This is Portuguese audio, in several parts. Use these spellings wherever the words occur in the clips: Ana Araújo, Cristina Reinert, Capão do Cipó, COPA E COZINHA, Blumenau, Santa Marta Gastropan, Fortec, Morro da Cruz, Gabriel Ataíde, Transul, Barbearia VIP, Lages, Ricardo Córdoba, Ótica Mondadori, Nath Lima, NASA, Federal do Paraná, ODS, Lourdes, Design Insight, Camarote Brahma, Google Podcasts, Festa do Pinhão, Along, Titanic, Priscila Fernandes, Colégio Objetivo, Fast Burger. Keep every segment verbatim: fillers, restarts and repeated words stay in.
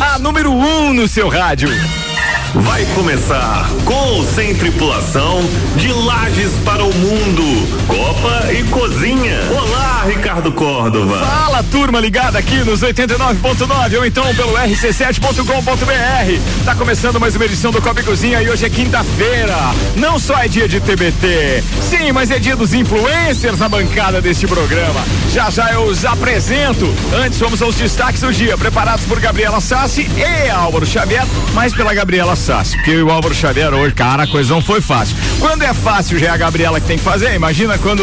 A número um no seu rádio. Vai começar com ou sem tripulação, de Lages para o mundo, Copa e Cozinha. Olá, Ricardo Córdoba. Fala, turma ligada aqui nos oitenta e nove ponto nove ou então pelo erre cê sete ponto com ponto bê erre. Tá começando mais uma edição do Copa e Cozinha e hoje é quinta-feira. Não só é dia de T B T, sim, mas é dia dos influencers na bancada deste programa. Já já eu os apresento. Antes vamos aos destaques do dia, preparados por Gabriela Sassi e Álvaro Xavier, mas pela Gabriela Sassi, porque eu e o Álvaro Xavier hoje, cara, a coisa não foi fácil. Quando é fácil, já é a Gabriela que tem que fazer, imagina quando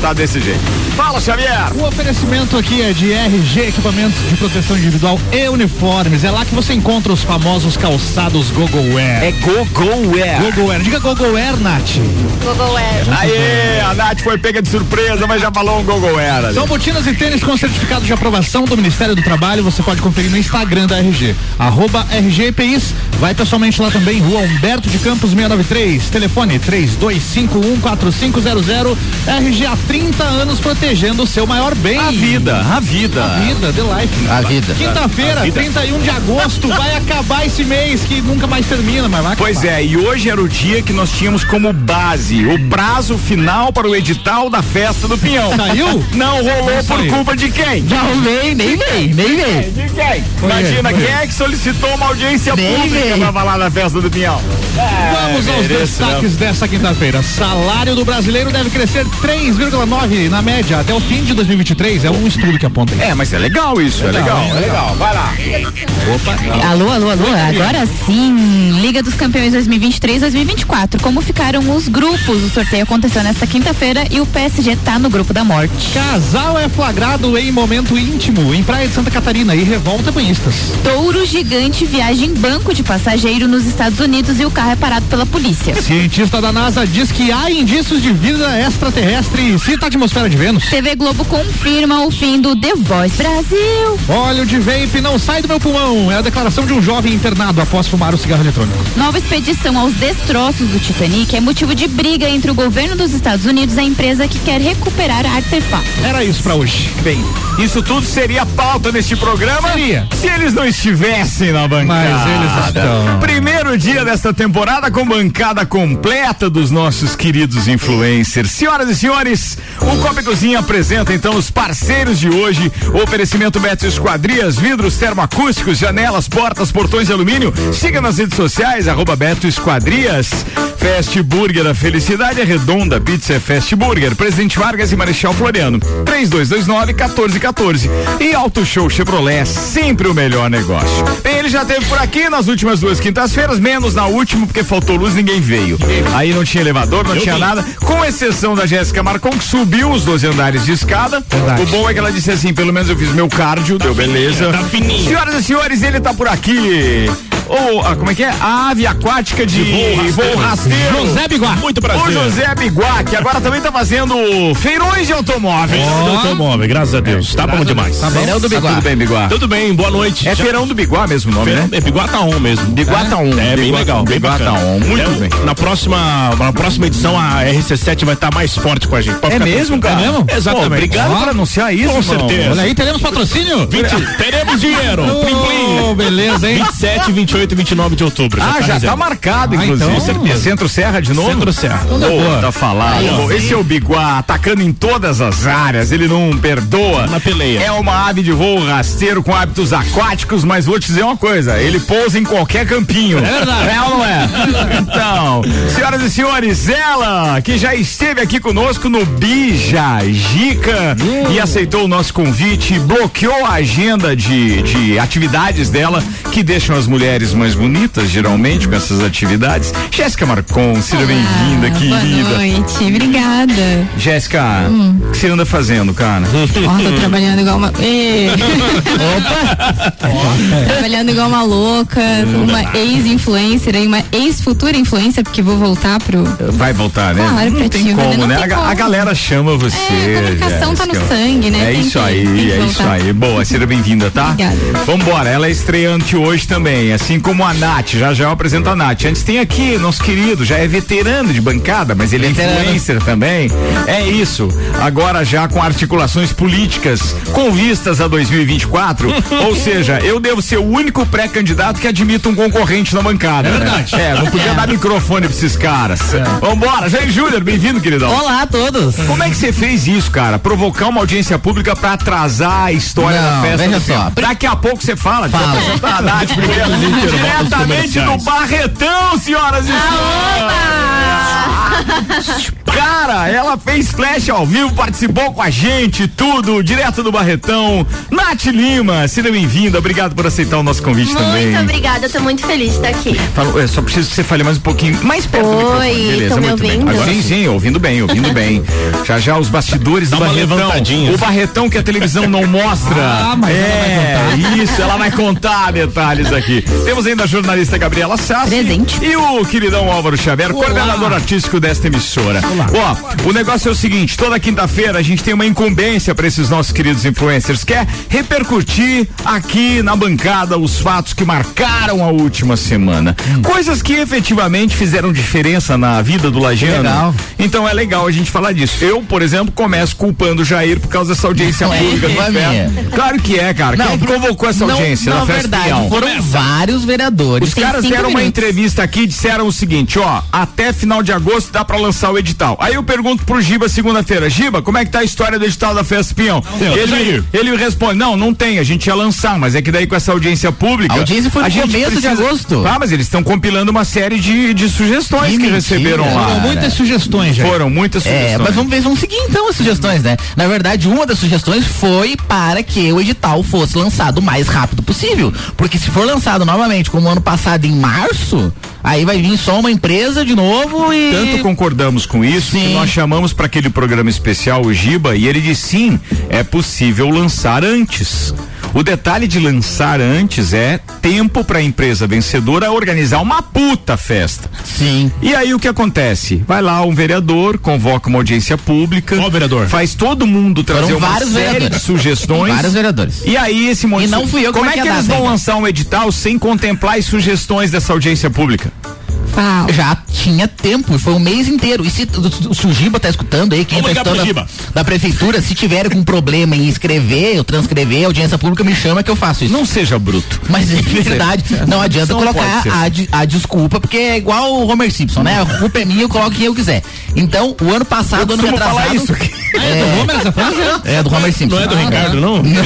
tá desse jeito. Fala, Xavier! O oferecimento aqui é de erre gê, equipamentos de proteção individual e uniformes. É lá que você encontra os famosos calçados Google Wear. É Google Wear. Google Wear. Diga Google Wear, Nath. Google Wear. Aê, a Nath foi pega de surpresa, mas já falou um Google Wear ali. São botinas e tênis com certificado de aprovação do Ministério do Trabalho. Você pode conferir no Instagram da erre gê, arroba erre gê pê is. Vai pessoalmente lá também, rua Humberto de Campos seiscentos e noventa e três, telefone três dois cinco um quatro cinco zero zero. erre gê há trinta anos protegendo o seu maior bem. A vida, a vida. A vida, the life. A vida. Quinta-feira, trinta e um de agosto, vai acabar esse mês que nunca mais termina, mas vai acabar. Pois é, e hoje era o dia que nós tínhamos como base o prazo final para o edital da Festa do Pinhão. Saiu? Não rolou. Não por saiu. Culpa de quem? Não veio, nem veio, nem veio. De quem? Imagina, quem é que solicitou uma audiência nem pública para falar na Festa do Pinhão? É, vamos aos destaques não. dessa quinta-feira. Salário do brasileiro deve crescer três vírgula nove na média até o fim de dois mil e vinte e três. É um estudo que aponta isso. É, mas é legal isso. É legal, é legal. É legal. Vai lá. Opa. Alô, alô, alô. Agora sim. Liga dos Campeões dois mil e vinte e três a dois mil e vinte e quatro. Como ficaram os grupos? O sorteio aconteceu nesta quinta-feira e o P S G tá no grupo da morte. Casal é flagrado em momento íntimo em Praia de Santa Catarina e revolta banhistas. Touro gigante viaja em banco de passageiro nos Estados Unidos e o carro é parado pela polícia. Cientista da NASA diz que há indícios de vida extraterrestre e cita a atmosfera de Vênus. tê vê Globo confirma o fim do The Voice Brasil. Óleo de vape não sai do meu pulmão. É a declaração de um jovem internado após fumar o cigarro eletrônico. Nova expedição aos destroços do Titanic é motivo de briga entre o governo dos Estados Unidos e a empresa que quer recuperar artefatos. Era isso pra hoje. Bem, isso tudo seria pauta neste programa. Seria. Se eles não estivessem na bancada. Mas eles estão. Primeiro dia desta temporada. Temporada com bancada completa dos nossos queridos influencers. Senhoras e senhores, o Copa e Cozinha apresenta então os parceiros de hoje. Oferecimento Beto Esquadrias, vidros termoacústicos, janelas, portas, portões de alumínio. Siga nas redes sociais, arroba Beto Esquadrias. Fast Burger, a felicidade é redonda. Pizza é Fast Burger. Presidente Vargas e Marechal Floriano. três dois dois nove, um quatro um quatro. E Auto Show Chevrolet, sempre o melhor negócio. Ele já esteve por aqui nas últimas duas quintas-feiras, menos na última, porque faltou luz, ninguém veio. Aí não tinha elevador, não eu tinha vi. nada, com exceção da Jéssica Marcon, que subiu os doze andares de escada. Verdade. O bom é que ela disse assim, pelo menos eu fiz meu cardio, tá deu fininha, beleza. Tá fininha. Senhoras e senhores, ele tá por aqui. Ou, ah, como é que é? A ave aquática de, de voo, rasteiro. voo rasteiro. José Biguá. Muito prazer. O José Biguá, que agora também tá fazendo feirões de automóveis. Oh. De automóvel, graças a Deus. É, tá bom demais. Tá bom. Feirão do Biguá. Tá tudo bem, Biguá? Tudo bem, boa noite. É já... Feirão do Biguá mesmo o nome, feirão, né? É Biguá tá on mesmo. Biguá tá on. É, é bem Biguá, legal. Bem Biguá tá on. Muito é, bem. Na próxima, na próxima edição a R C sete vai estar tá mais forte com a gente. Pode é mesmo, cara? É mesmo? Exatamente. Pô, obrigado ah. por anunciar isso, com irmão. certeza. Olha aí, teremos patrocínio? vinte Teremos dinheiro. Plim, plim. Beleza, hein? vinte e sete, vinte e oito e vinte e nove de outubro. Já ah, tá já reserva. Tá marcado, ah, inclusive. Então, Centro Serra de novo? Centro Serra. Então, oh, tá falado. Aí, ó, esse é o Biguá, atacando em todas as áreas, ele não perdoa. Uma peleia. É uma ave de voo rasteiro com hábitos aquáticos, mas vou te dizer uma coisa, ele pousa em qualquer campinho. É verdade. É ou não é? Então, senhoras e senhores, ela que já esteve aqui conosco no Bijajica uh. e aceitou o nosso convite, bloqueou a agenda de, de atividades dela, que deixam as mulheres mais bonitas, geralmente, com essas atividades. Jéssica Marcon, seja bem-vinda, querida. Boa noite, obrigada. Jéssica, hum. o que você anda fazendo, cara? Ó, tô trabalhando igual uma... Opa! Oh. Trabalhando igual uma louca, uma ex-influencer, uma ex-futura influencer, porque vou voltar pro... Vai voltar, né? Claro, não tem como, não né? Tem a, como. a galera chama você. É, a comunicação Jéssica. Tá no sangue, né? É tem isso que, aí, é voltar. isso aí. Boa, seja bem-vinda, tá? Obrigada. Vambora, ela é estreante hoje também, assim assim como a Nath, já já eu apresento a Nath. Antes tem aqui, nosso querido, já é veterano de bancada, mas ele é veterano, influencer também. É isso, agora já com articulações políticas, com vistas a dois mil e vinte e quatro, ou seja, eu devo ser o único pré-candidato que admita um concorrente na bancada. É verdade. Né? É, não podia é. dar microfone pra esses caras. É. Vambora, Jair Júnior, bem-vindo, queridão. Olá a todos. Como é que você fez isso, cara? Provocar uma audiência pública pra atrasar a história não, da festa do só. Daqui a pouco você fala, fala. A Nath primeiro, diretamente do Barretão, senhoras e senhores. Cara, ela fez flash ao vivo, participou com a gente, tudo, direto do Barretão. Nath Lima, seja bem-vinda, obrigado por aceitar o nosso convite muito também. Muito obrigada, eu tô muito feliz de estar aqui. Falo, eu só preciso que você fale mais um pouquinho, mais perto Oi, do microfone. Beleza, muito me ouvindo? Bem. Agora, sim, sim, ouvindo bem, ouvindo bem. Já já os bastidores Dá do Barretão. O Barretão que a televisão não mostra. Ah, mas é, ela vai contar. Isso, ela vai contar detalhes aqui. Temos ainda a jornalista Gabriela Sassi. Presente. E o queridão Álvaro Xavier, Olá. coordenador artístico desta emissora. Olá. Ó, o negócio é o seguinte, toda quinta-feira a gente tem uma incumbência para esses nossos queridos influencers, que é repercutir aqui na bancada os fatos que marcaram a última semana. Hum. Coisas que efetivamente fizeram diferença na vida do lajeano. Legal. Então é legal a gente falar disso. Eu, por exemplo, começo culpando o Jair por causa dessa audiência não pública. É, não é claro que é, cara. Não, quem provocou essa não, audiência não, na festa do Pinhão? Foram Começa. vários vereadores. Os caras deram minutos. uma entrevista aqui e disseram o seguinte, ó, até final de agosto dá pra lançar o edital. Aí eu pergunto pro Giba segunda-feira, Giba, como é que tá a história do edital da festa do Pinhão? Ele, ele me responde, não, não tem, a gente ia lançar, mas é que daí com essa audiência pública... A audiência foi no começo precisa... de agosto. Ah, mas eles estão compilando uma série de, de sugestões que, que receberam lá. Foram muitas sugestões, já. Foram muitas sugestões. É, mas vamos ver, vamos seguir então as sugestões, né? Na verdade, uma das sugestões foi para que o edital fosse lançado o mais rápido possível, porque se for lançado novamente, como ano passado, em março, aí vai vir só uma empresa de novo e... Tanto concordamos com isso, sim, que nós chamamos para aquele programa especial o Giba e ele disse sim, é possível lançar antes. O detalhe de lançar antes é tempo para a empresa vencedora organizar uma puta festa. Sim. E aí o que acontece? Vai lá um vereador, convoca uma audiência pública. Qual vereador? Faz todo mundo trazer Foram uma série vereadores. de sugestões. Vários vereadores. E aí esse monte. E não fui eu que Como é que, é que eles vão lançar um edital sem contemplar as sugestões dessa audiência pública? Ah, já tinha tempo, foi um mês inteiro. E se o Giba tá escutando aí, quem Vamos tá escutando da, da prefeitura, se tiver algum problema em escrever ou transcrever, a audiência pública me chama que eu faço isso. Não seja bruto. Mas é verdade, não adianta não colocar a, a desculpa, porque é igual o Homer Simpson, né? A culpa é minha, eu coloco quem eu quiser. Então, o ano passado, eu ano retrasado... Falar isso. É, é do Homer essa frase? É do Homer Simpson. Não é do Ricardo, não? não.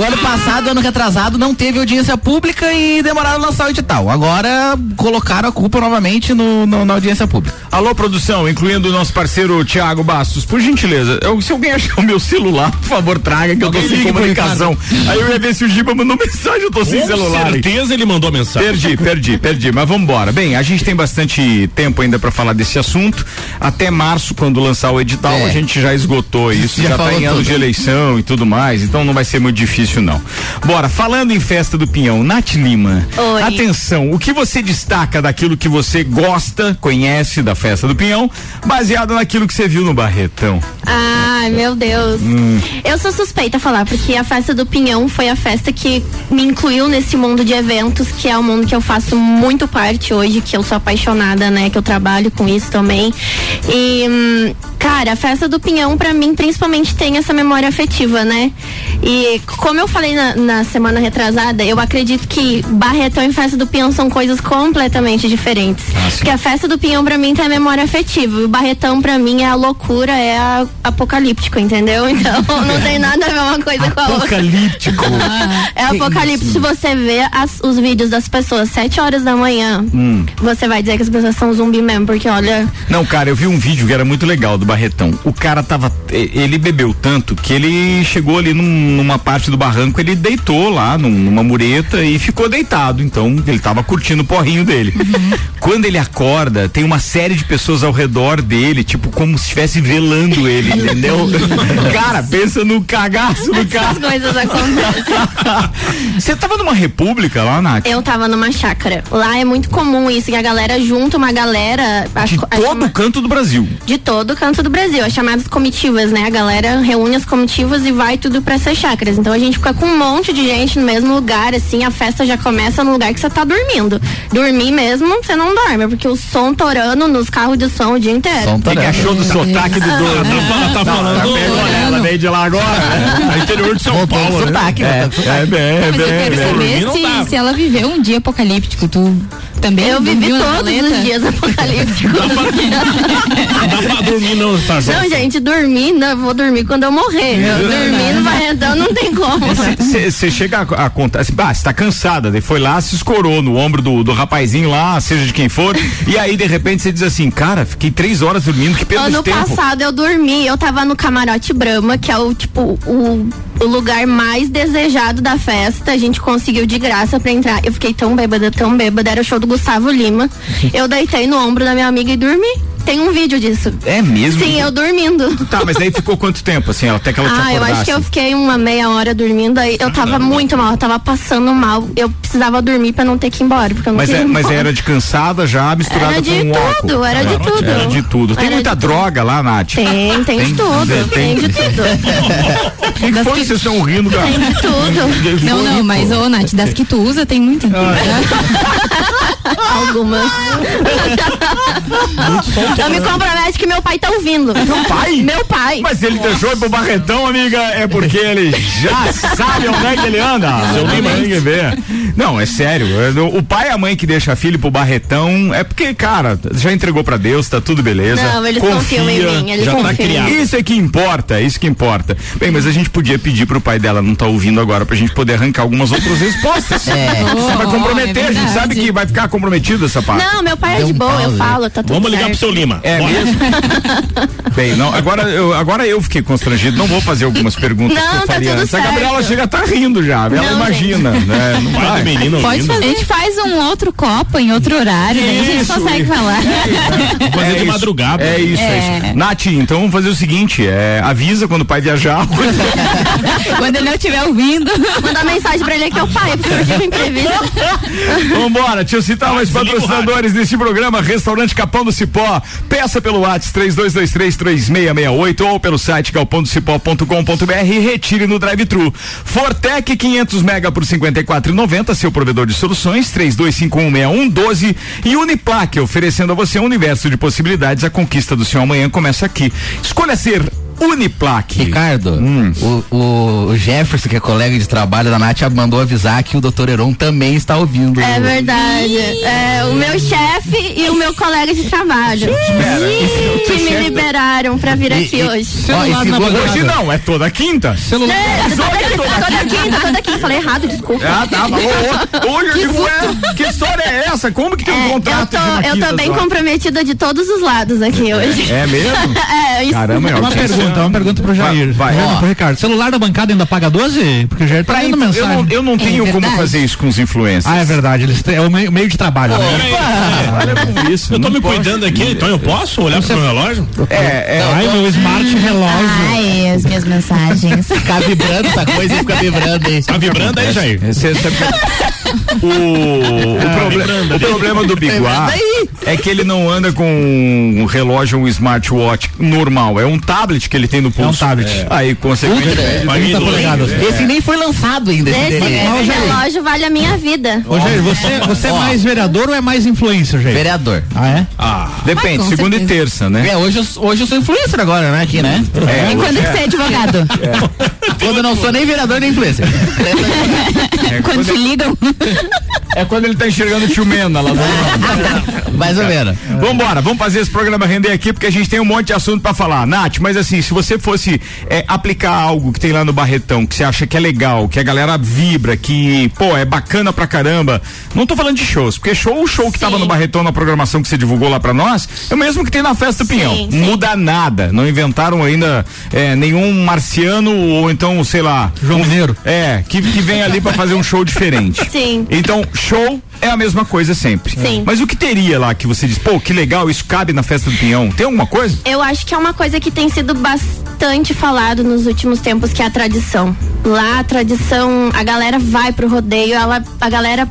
O ano passado, ano retrasado, não teve audiência pública e demoraram a lançar o edital. Agora, colocar a culpa novamente no, no, na audiência pública. Alô, produção, incluindo o nosso parceiro Thiago Bastos, por gentileza, eu, se alguém achar o meu celular, por favor, traga que alguém eu tô sem comunicação. Cara. Aí eu ia ver se o Giba mandou mensagem, eu tô Com sem celular. Com certeza ele mandou mensagem. Perdi, perdi, perdi, mas vamos embora. Bem, a gente tem bastante tempo ainda pra falar desse assunto, até março, quando lançar o edital, é. a gente já esgotou isso, já, já tá em ano de eleição e tudo mais, então não vai ser muito difícil não. Bora, falando em festa do Pinhão, Nath Lima, Oi. atenção, o que você destaca da aquilo que você gosta, conhece da festa do Pinhão, baseado naquilo que você viu no Barretão. Ai, meu Deus. Hum. Eu sou suspeita a falar, porque a festa do Pinhão foi a festa que me incluiu nesse mundo de eventos, que é um mundo que eu faço muito parte hoje, que eu sou apaixonada, né? Que eu trabalho com isso também. E, cara, a festa do Pinhão, pra mim, principalmente tem essa memória afetiva, né? E como eu falei na, na semana retrasada, eu acredito que Barretão e festa do Pinhão são coisas completamente diferentes. Ah, porque a festa do Pinhão pra mim tá a memória afetiva, o Barretão pra mim é a loucura, é a apocalíptico, entendeu? Então não tem nada a ver uma coisa com a outra. Apocalíptico. É apocalíptico. Se você vê as, os vídeos das pessoas sete horas da manhã, hum. você vai dizer que as pessoas são zumbi mesmo, porque olha... Não, cara, eu vi um vídeo que era muito legal do Barretão, o cara tava, ele bebeu tanto que ele chegou ali num, numa parte do barranco, ele deitou lá num, numa mureta e ficou deitado, então ele tava curtindo o porrinho dele. Quando ele acorda, tem uma série de pessoas ao redor dele, tipo, como se estivesse velando ele, entendeu? Cara, pensa no cagaço do cara. As coisas acontecem. Você tava numa república lá, Nath? Eu tava numa chácara. Lá é muito comum isso, que a galera junta uma galera... De a, todo a, uma, canto do Brasil. De todo canto do Brasil. Brasil, as chamadas comitivas, né? A galera reúne as comitivas e vai tudo para essas chácaras. Então a gente fica com um monte de gente no mesmo lugar, assim, a festa já começa no lugar que você tá dormindo. Dormir mesmo, você não dorme, porque o som torando nos carros de som o dia inteiro. Som torando. Você que achou do sotaque do dono? Ela tá falando, ela veio de lá agora, tá interior de São Paulo, sotaque, né? É bem, bem, bem. Se ela viveu um dia apocalíptico, tu... Também eu vivi todos os dias apocalípticos. Dá pra dormir não, tá? Não, gente, dormir, não, eu vou dormir quando eu morrer. Eu dormir no Barretão não tem como. Você chega a, a contar, você ah, tá cansada, foi lá, se escorou no ombro do, do rapazinho lá, seja de quem for, e aí de repente você diz assim, cara, fiquei três horas dormindo, que pelo ano tempo. Passado eu dormi, eu tava no Camarote Brahma, que é o tipo, o, o lugar mais desejado da festa, a gente conseguiu de graça pra entrar, eu fiquei tão bêbada, tão bêbada, era o show do Gustavo Lima, eu deitei no ombro da minha amiga e dormi. Tem um vídeo disso. É mesmo? Sim, eu dormindo. Tá, mas aí ficou quanto tempo, assim, até que ela te acordasse? Ah, eu acho que eu fiquei uma meia hora dormindo, aí eu tava muito mal, eu tava passando mal, eu precisava dormir pra não ter que ir embora, porque eu não mas queria é, mas era de cansada já, misturada com um álcool. Era de tudo, era de tudo. Tem muita droga lá, Nath? Tem, tem de tudo, tem de tudo. O que foi que vocês estão rindo, cara? Tem de tudo. Não, não, mas ô, Nath, das que tu usa, tem muita. Algumas. Eu me comprometo que meu pai tá ouvindo. Meu pai? Meu pai. Mas ele Nossa. deixou ir pro Barretão, amiga, é porque ele já sabe onde é que ele anda. Seu Lima, ninguém vê. Não, é sério. O pai e a mãe que deixa filho pro Barretão é porque, cara, já entregou pra Deus, tá tudo beleza. Não, eles confia, confiam em mim, eles já confiam. Tá criado. Isso é que importa, isso que importa. Bem, mas a gente podia pedir pro pai dela não tá ouvindo agora pra gente poder arrancar algumas outras respostas. É. Isso vai comprometer, é a gente sabe que vai ficar comprometido essa parte. Não, meu pai é de boa, eu falo, tá tudo Vamos certo. Ligar pro seu Lima. É Bora. mesmo? Bem, não, agora eu, agora eu fiquei constrangido, não vou fazer algumas perguntas não, que eu tá faria antes. A Gabriela chega tá rindo já, não, ela imagina, gente. Né? Não vai do menino Pode fazer. A gente faz um outro copo em outro horário, né? A gente consegue isso. falar. É, é, vou fazer é de isso, madrugada. É isso, é. é isso. Nath, então vamos fazer o seguinte, é, avisa quando o pai viajar. Quando ele não estiver ouvindo. Manda mensagem pra ele que é o pai, porque surgiu um imprevisto. Vambora, deixa eu citar mais patrocinadores deste programa, Restaurante Capão do Cipó. Peça pelo WhatsApp três dois dois três, três seis seis oito ou pelo site galpão do cipó ponto com ponto br e retire no drive-thru. Fortec quinhentos mega por cinquenta e quatro reais e noventa centavos, seu provedor de soluções três dois cinco um seis um um doze. E Uniplac, oferecendo a você um universo de possibilidades. A conquista do seu amanhã começa aqui. Escolha ser Uniplac. Ricardo, hum. o, o, o Jefferson, que é colega de trabalho da Nath, mandou avisar que o doutor Heron também está ouvindo. É verdade. Iiii. É o meu chefe e o meu colega de trabalho. Iiii. Que me liberaram pra vir aqui e, hoje. E, ó, e hoje não, é toda quinta. Celular. É, toda, é toda, toda, toda quinta, toda quinta. Falei errado, desculpa. Ah, tá. Falou. Hoje eu digo, ué, que história é essa? Como que tem é, um contrato? Eu tô, eu tô bem só. comprometida de todos os lados aqui hoje. É, é mesmo? É, isso. Caramba, é uma pergunta. Então, uma pergunta pro Jair. Vai, vai. Pro Ricardo. Celular da bancada ainda paga doze? Porque o Jair tá indo mensagem. Eu não, eu não é tenho verdade. como fazer isso com os influencers. Ah, é verdade. Eles é o meio, meio de trabalho. Oh, né? é, é, é. Isso. Eu tô me posso. cuidando aqui, então eu posso olhar você... pro meu relógio? É, é. Ai, tô... meu smart relógio. Ai, as minhas mensagens. Ficar vibrando essa coisa e fica vibrando aí. Tá vibrando aí, Jair? Você sabe. O, o, ah, problema, o problema do Biguá é que ele não anda com um relógio, um smartwatch normal, é um tablet que ele tem no pulso. É um tablet. É. Aí, consequentemente, é. é. esse nem foi lançado ainda. Esse, esse, esse relógio vale a minha vida. Ô, Jair, você, você é mais vereador ou é mais influencer, Jair? Vereador. Ah, é? Ah. Depende, Mas, segunda certeza. e terça, né? É, hoje, eu, hoje eu sou influencer agora, né? Aqui, né? É, e quando é. que você é advogado? É. Quando eu não sou nem vereador nem influencer. É, quando te ligam. É quando ele tá enxergando o tio Mena lá do lado. Mais ou menos. Vambora, vamos fazer esse programa render aqui, porque a gente tem um monte de assunto pra falar. Nath, mas assim, se você fosse é, aplicar algo que tem lá no Barretão, que você acha que é legal, que a galera vibra, que, pô, é bacana pra caramba. Não tô falando de shows, porque show, o show que sim. tava no Barretão na programação que você divulgou lá pra nós, é o mesmo que tem na Festa do Pinhão. Sim, sim. Muda nada. Não inventaram ainda é, nenhum marciano ou então, sei lá. João Mineiro. É, que, que vem ali pra fazer um show diferente. Sim. Então, show é a mesma coisa sempre. Sim. Mas o que teria lá que você diz, pô, que legal, isso cabe na Festa do Pinhão? Tem alguma coisa? Eu acho que é uma coisa que tem sido bastante falado nos últimos tempos, que é a tradição. Lá a tradição, a galera vai pro rodeio, ela, a galera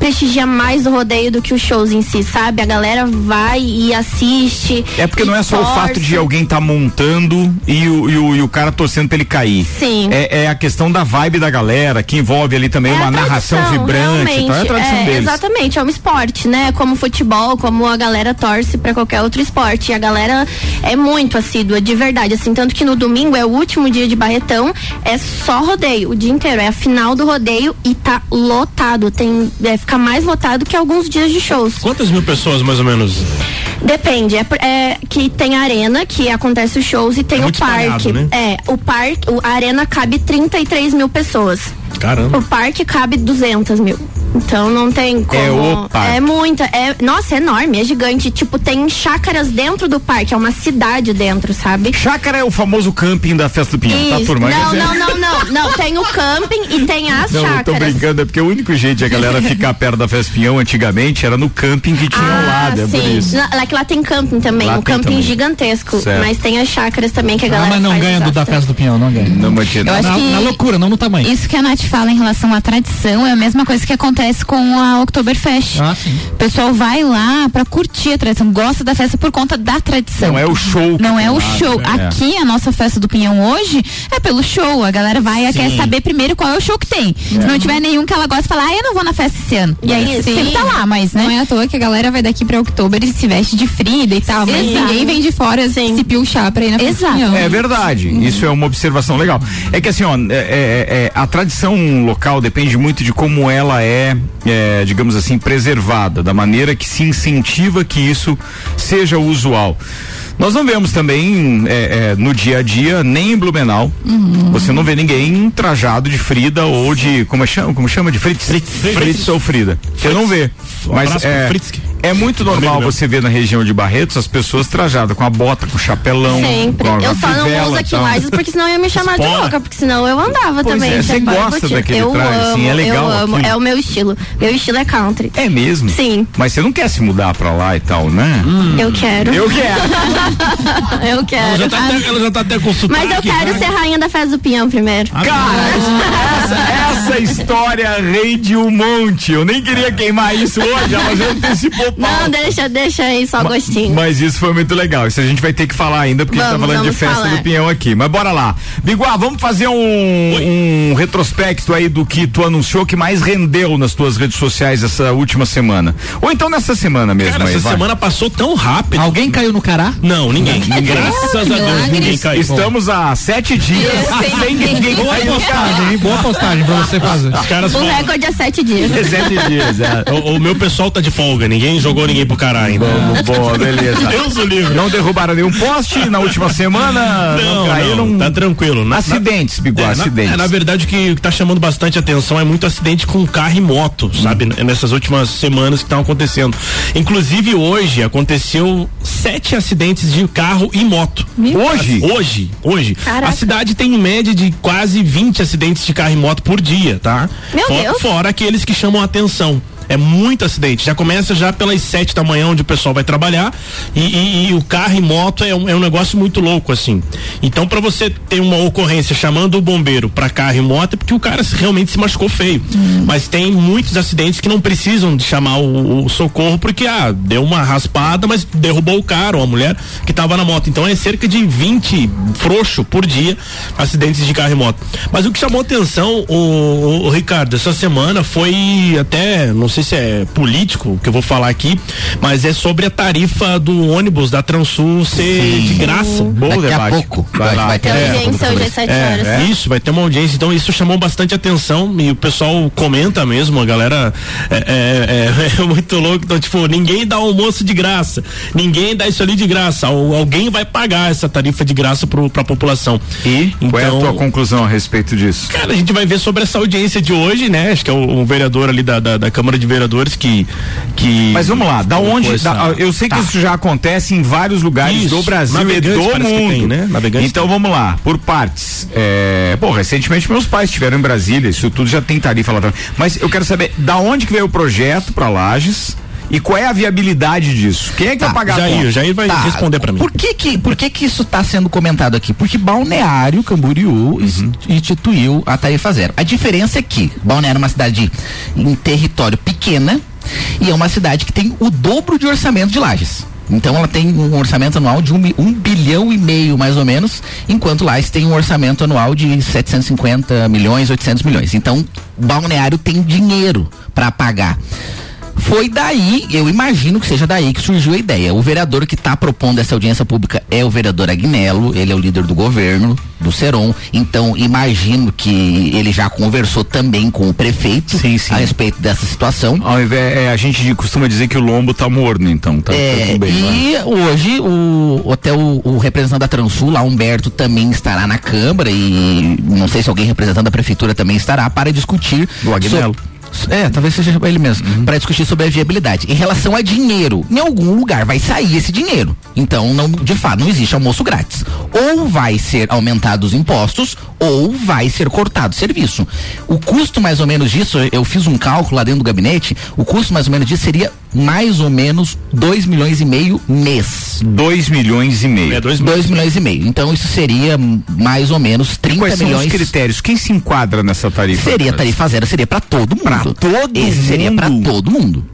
prestigia mais o rodeio do que os shows em si, sabe? A galera vai e assiste. É porque não é só torce. O fato de alguém tá montando e o, e o, e o cara torcendo pra ele cair. Sim. É, é a questão da vibe da galera, que envolve ali também é uma narração vibrante. Então é a tradição é, deles. Exatamente, é um esporte, né? Como futebol, como a galera torce pra qualquer outro esporte. E a galera é muito assídua, de verdade, assim, tanto que no domingo é o último dia de Barretão, é só rodeio, o dia inteiro, é a final do rodeio e tá lotado, tem, é, fica mais lotado que alguns dias de shows. Quantas mil pessoas, mais ou menos? Depende, é, é que tem a arena, que acontece os shows, e tem é o parque, né? É, o parque, a arena cabe trinta e três mil pessoas. Caramba. O parque cabe duzentas mil. Então não tem como. É, o parque. É muita. É, nossa, é enorme, é gigante. Tipo, tem chácaras dentro do parque. É uma cidade dentro, sabe? Chácara é o famoso camping da Festa do Pinhão, tá, turma? Não, não, não, não, não. Tem o camping e tem as não, chácaras. Eu tô brincando, é porque o único jeito de a galera ficar perto da Festa do Pinhão antigamente era no camping que tinha ah, ao lado. É sim. Por isso. Lá, lá que lá tem camping também. Lá um camping também. Gigantesco. Certo. Mas tem as chácaras também que a galera. Ah, mas não faz ganha do da Festa do Pinhão, não ganha. Não, mas eu acho na, que na loucura, não no tamanho. Isso que a Nath fala em relação à tradição é a mesma coisa que acontece com a Oktoberfest. Ah, sim. O pessoal vai lá pra curtir a tradição, gosta da festa por conta da tradição. Não é o show. Não é o show. É. Aqui, a nossa Festa do Pinhão hoje é pelo show. A galera vai e quer saber primeiro qual é o show que tem. É. Se não tiver nenhum que ela gosta, fala, ah, eu não vou na festa esse ano. E aí, sim. Sempre tá lá, mas, né? Não é à toa que a galera vai daqui pra Oktober e se veste de Frida e tal, mas exato. Ninguém vem de fora assim, se pilchar pra ir na festa. Exato. Pinhão. É verdade. Hum. Isso é uma observação legal. É que assim, ó, é, é, a tradição local depende muito de como ela é É, digamos assim, preservada, da maneira que se incentiva que isso seja usual. Nós não vemos também é, é, no dia a dia, nem em Blumenau, uhum. Você não vê ninguém trajado de Frida ou de, como é chama? Como chama de Fritz? Fritz, Fritz. Fritz ou Frida. Fritz. Você não vê. Um mas é, é muito normal você ver na região de Barretos as pessoas trajadas com a bota, com o chapelão. Sempre. Com a eu só não uso aqui mais porque senão ia me chamar de louca, porque senão eu andava pois também. É, você gosta daquele eu traje, amo, assim, é legal. Eu amo, aquilo. É o meu estilo. Meu estilo é country. É mesmo? Sim. Mas você não quer se mudar pra lá e tal, né? Hum. Eu quero. Eu quero. Eu quero. Ela já tá até, ela já tá até consultando. Mas eu quero ser rainha da Festa do Pinhão primeiro. Ah, cara, essa, essa história rende um monte. Eu nem queria queimar isso hoje, ela já antecipou o pau. Não, deixa, deixa aí só gostinho. Mas isso foi muito legal. Isso a gente vai ter que falar ainda, porque vamos, a gente tá falando de Festa falar. do Pinhão aqui. Mas bora lá. Biguá, vamos fazer um, um retrospecto aí do que tu anunciou que mais rendeu nas tuas redes sociais essa última semana. Ou então nessa semana mesmo. Cara, aí, essa vai. semana passou tão rápido. Alguém caiu no cará? Não. Não, ninguém. Graças a Deus, ninguém caiu. Estamos há sete dias sem ninguém cair. Boa postagem, hein? Boa postagem pra você fazer. Os caras o recorde é sete dias. É sete dias, é. O, o meu pessoal tá de folga, ninguém jogou ninguém pro caralho ainda. Boa, boa, beleza. Deus o livre. Não derrubaram nenhum poste na última semana, não, não caíram. Não, tá tranquilo. Na, acidentes, Biguá, é, acidentes. Na, é, na verdade, o que tá chamando bastante atenção é muito acidente com carro e moto, sabe? Hum. Nessas últimas semanas que estão acontecendo. Inclusive, hoje aconteceu sete acidentes de carro e moto. Meu hoje? Hoje, hoje. Caraca. A cidade tem em média de quase vinte acidentes de carro e moto por dia, tá? Meu fora, Deus. Fora aqueles que chamam a atenção. É muito acidente. Já começa já pelas sete da manhã, onde o pessoal vai trabalhar. E, e, e o carro e moto é um, é um negócio muito louco, assim. Então, pra você ter uma ocorrência chamando o bombeiro pra carro e moto, é porque o cara realmente se machucou feio. Hum. Mas tem muitos acidentes que não precisam de chamar o, o socorro, porque, ah, deu uma raspada, mas derrubou o cara ou a mulher que tava na moto. Então, é cerca de vinte frouxo por dia acidentes de carro e moto. Mas o que chamou atenção, o, o, o Ricardo, essa semana foi até, não sei se é político que eu vou falar aqui, mas é sobre a tarifa do ônibus da Transul ser sim. de graça. Bom daqui debate. a pouco vai, vai, vai ter é, audiência hoje às sete horas. É, isso, vai ter uma audiência, então isso chamou bastante atenção e o pessoal comenta mesmo, a galera é, é, é, é muito louco, então tipo, ninguém dá almoço de graça, ninguém dá isso ali de graça, alguém vai pagar essa tarifa de graça pro, pra população. E então, qual é a tua conclusão a respeito disso? Cara, a gente vai ver sobre essa audiência de hoje, né, acho que é o, o vereador ali da, da, da Câmara de Vereadores que, que. Mas vamos lá, da onde. Da, eu sei tá. que isso já acontece em vários lugares isso, do Brasil e do mundo. Tem, né? Então tem. Vamos lá, por partes. É, pô, recentemente meus pais estiveram em Brasília, isso tudo já tem tarifa lá. Mas eu quero saber da onde que veio o projeto para Lages. E qual é a viabilidade disso? Quem é que tá, vai pagar Jair, a conta? Jair vai tá. responder pra mim. Por que que, por que que isso tá sendo comentado aqui? Porque Balneário Camboriú uhum. instituiu a tarifa zero. A diferença é que Balneário é uma cidade em território pequena e é uma cidade que tem o dobro de orçamento de Lages. Então ela tem um orçamento anual de um, um bilhão e meio, mais ou menos, enquanto lá tem um orçamento anual de setecentos e cinquenta milhões, oitocentos milhões. Então, Balneário tem dinheiro para pagar. Foi daí, eu imagino que seja daí que surgiu a ideia. O vereador que está propondo essa audiência pública é o vereador Agnello, ele é o líder do governo, do Ceron, então imagino que ele já conversou também com o prefeito sim, sim. a respeito dessa situação. Ao invés, é, a gente costuma dizer que o lombo tá morno, então, tá, é, tá tudo bem. E né? hoje o, até o, o representante da Transul, lá Humberto, também estará na Câmara e não sei se alguém representando a prefeitura também estará para discutir. Do Agnello. So, É, talvez seja ele mesmo, uhum. para discutir sobre a viabilidade. Em relação a dinheiro, em algum lugar vai sair esse dinheiro. Então, não, de fato, não existe almoço grátis. Ou vai ser aumentado os impostos, ou vai ser cortado o serviço. O custo mais ou menos disso, eu fiz um cálculo lá dentro do gabinete, o custo mais ou menos disso seria mais ou menos dois milhões e meio mês. dois milhões e meio. É dois milhões e meio. Então, isso seria mais ou menos trinta milhões. Quais são os critérios? Quem se enquadra nessa tarifa? Seria tarifa zero, seria para todo mundo. Pra todo Esse mundo. seria para todo mundo.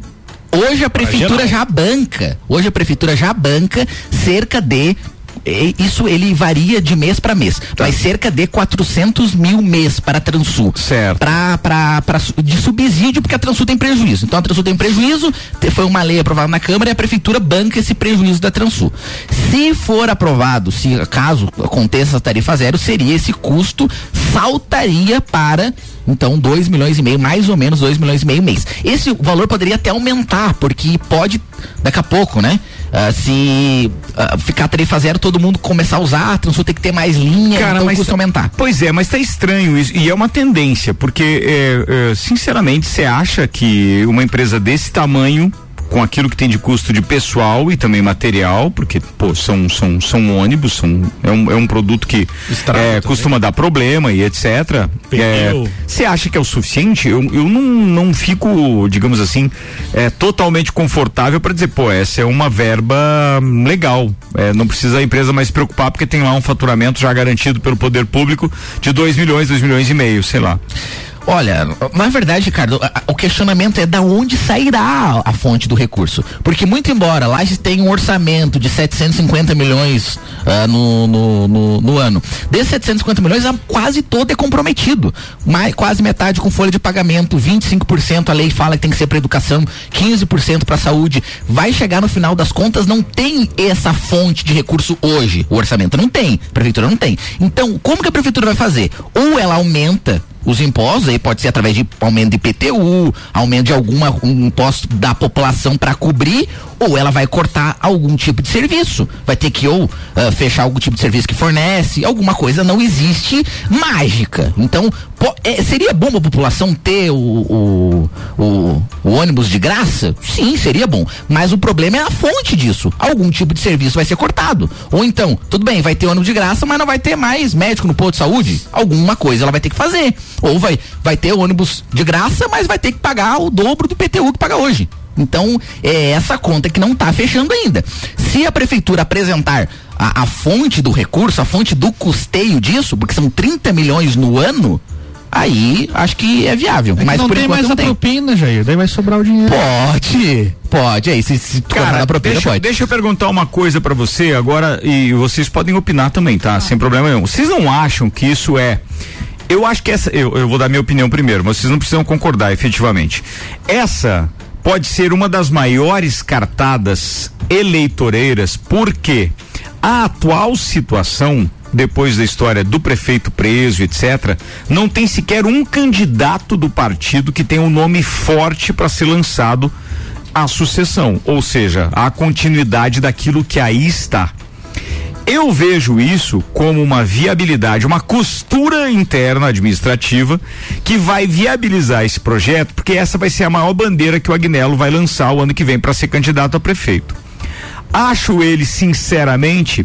Hoje a prefeitura já banca, hoje a prefeitura já banca cerca de, isso ele varia de mês para mês, tá. mas cerca de quatrocentos mil mês para a Transul. Certo. Pra, pra, pra, de subsídio, porque a Transul tem prejuízo. Então a Transul tem prejuízo, foi uma lei aprovada na Câmara e a prefeitura banca esse prejuízo da Transul. Se for aprovado, se caso aconteça a tarifa zero, seria esse custo, saltaria para... Então, dois milhões e meio, mais ou menos dois milhões e meio mês. Esse valor poderia até aumentar, porque pode, daqui a pouco, né? Uh, se uh, ficar tarifa zero, todo mundo começar a usar, a Transul tem que ter mais linha, cara, então o custo aumentar. Pois é, mas tá estranho isso, e é uma tendência, porque, é, é, sinceramente, você acha que uma empresa desse tamanho, com aquilo que tem de custo de pessoal e também material, porque, pô, são, são, são ônibus, são, é, um, é um produto que é, costuma dar problema e etcétera. Você é, acha que é o suficiente? Eu, eu não, não fico, digamos assim, é, totalmente confortável para dizer, pô, essa é uma verba legal. É, não precisa a empresa mais se preocupar, porque tem lá um faturamento já garantido pelo poder público de dois milhões, dois milhões e meio, sei lá. Olha, na verdade, Ricardo, o questionamento é da onde sairá a fonte do recurso. Porque muito embora Lages tenha um orçamento de setecentos e cinquenta milhões uh, no, no, no, no ano, desses setecentos e cinquenta milhões, quase todo é comprometido. Mais, quase metade com folha de pagamento, vinte e cinco por cento, a lei fala que tem que ser para educação, quinze por cento para saúde. Vai chegar no final das contas, não tem essa fonte de recurso hoje. O orçamento não tem, a prefeitura não tem. Então, como que a prefeitura vai fazer? Ou ela aumenta os impostos, aí pode ser através de aumento de I P T U, aumento de algum um imposto da população para cobrir, ou ela vai cortar algum tipo de serviço, vai ter que ou uh, fechar algum tipo de serviço que fornece, alguma coisa, não existe mágica. Então, pô, é, seria bom a população ter o, o, o, o ônibus de graça? Sim, seria bom, mas o problema é a fonte disso, algum tipo de serviço vai ser cortado, ou então, tudo bem, vai ter ônibus de graça, mas não vai ter mais médico no posto de saúde, alguma coisa ela vai ter que fazer. Ou vai, vai ter ônibus de graça, mas vai ter que pagar o dobro do I P T U que paga hoje. Então, é essa conta que não está fechando ainda. Se a prefeitura apresentar a, a fonte do recurso, a fonte do custeio disso, porque são trinta milhões no ano, aí acho que é viável. É, mas não por tem mais a tem. propina, Jair, daí vai sobrar o dinheiro. Pode, pode, é isso. Se, se Cara, a propina, deixa, pode. Deixa eu perguntar uma coisa pra você agora, e vocês podem opinar também, tá? Ah. Sem problema nenhum. Vocês não acham que isso é... Eu acho que essa, eu, eu vou dar minha opinião primeiro, mas vocês não precisam concordar efetivamente. Essa pode ser uma das maiores cartadas eleitoreiras, porque a atual situação, depois da história do prefeito preso, etcétera, não tem sequer um candidato do partido que tenha um nome forte para ser lançado à sucessão, ou seja, à continuidade daquilo que aí está. Eu vejo isso como uma viabilidade, uma costura interna administrativa que vai viabilizar esse projeto, porque essa vai ser a maior bandeira que o Agnello vai lançar o ano que vem para ser candidato a prefeito. Acho ele, sinceramente,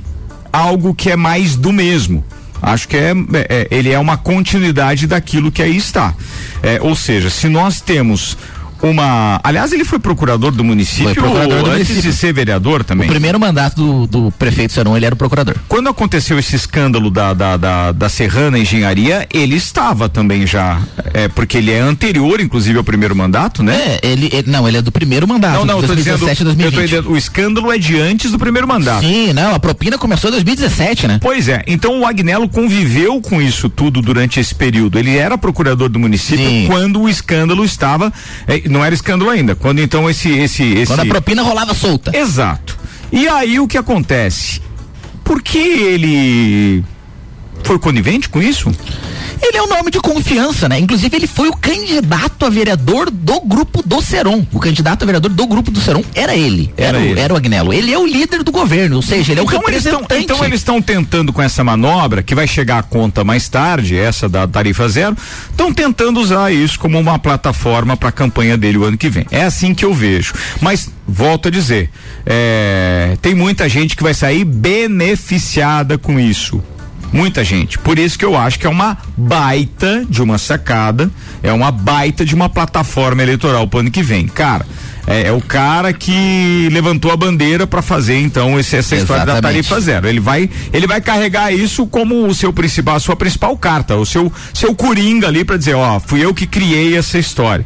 algo que é mais do mesmo. Acho que é, é, ele é uma continuidade daquilo que aí está. É, ou seja, se nós temos uma... Aliás, ele foi procurador do município, foi procurador do antes município. de ser vereador também. O primeiro mandato do, do prefeito Ceron, ele era o procurador. Quando aconteceu esse escândalo da, da, da, da Serrana Engenharia, ele estava também já, é, porque ele é anterior, inclusive, ao primeiro mandato, né? É, ele, ele não, ele é do primeiro mandato. Não, não, eu tô dizendo, eu tô dizendo, o escândalo é de antes do primeiro mandato. Sim, não, a propina começou em dois mil e dezessete, né? Pois é, então o Agnello conviveu com isso tudo durante esse período. Ele era procurador do município, sim, quando o escândalo estava, é, não era escândalo ainda, quando então esse, esse, esse... Quando a propina rolava solta. Exato. E aí o que acontece? Por que ele foi conivente com isso? Ele é um nome de confiança, né? Inclusive, ele foi o candidato a vereador do grupo do Ceron. O candidato a vereador do grupo do Ceron era ele. Era, era, o, ele. era o Agnello. Ele é o líder do governo, ou seja, ele então é o representante. Eles tão, então, eles estão tentando com essa manobra, que vai chegar à conta mais tarde, essa da tarifa zero, estão tentando usar isso como uma plataforma para a campanha dele o ano que vem. É assim que eu vejo. Mas, volto a dizer, é, tem muita gente que vai sair beneficiada com isso. Muita gente. Por isso que eu acho que é uma baita de uma sacada, é uma baita de uma plataforma eleitoral pro ano que vem. Cara, é, é o cara que levantou a bandeira para fazer então esse, essa história da tarifa zero. Ele vai, ele vai carregar isso como o seu principal, a sua principal carta, o seu, seu coringa ali para dizer, ó, fui eu que criei essa história.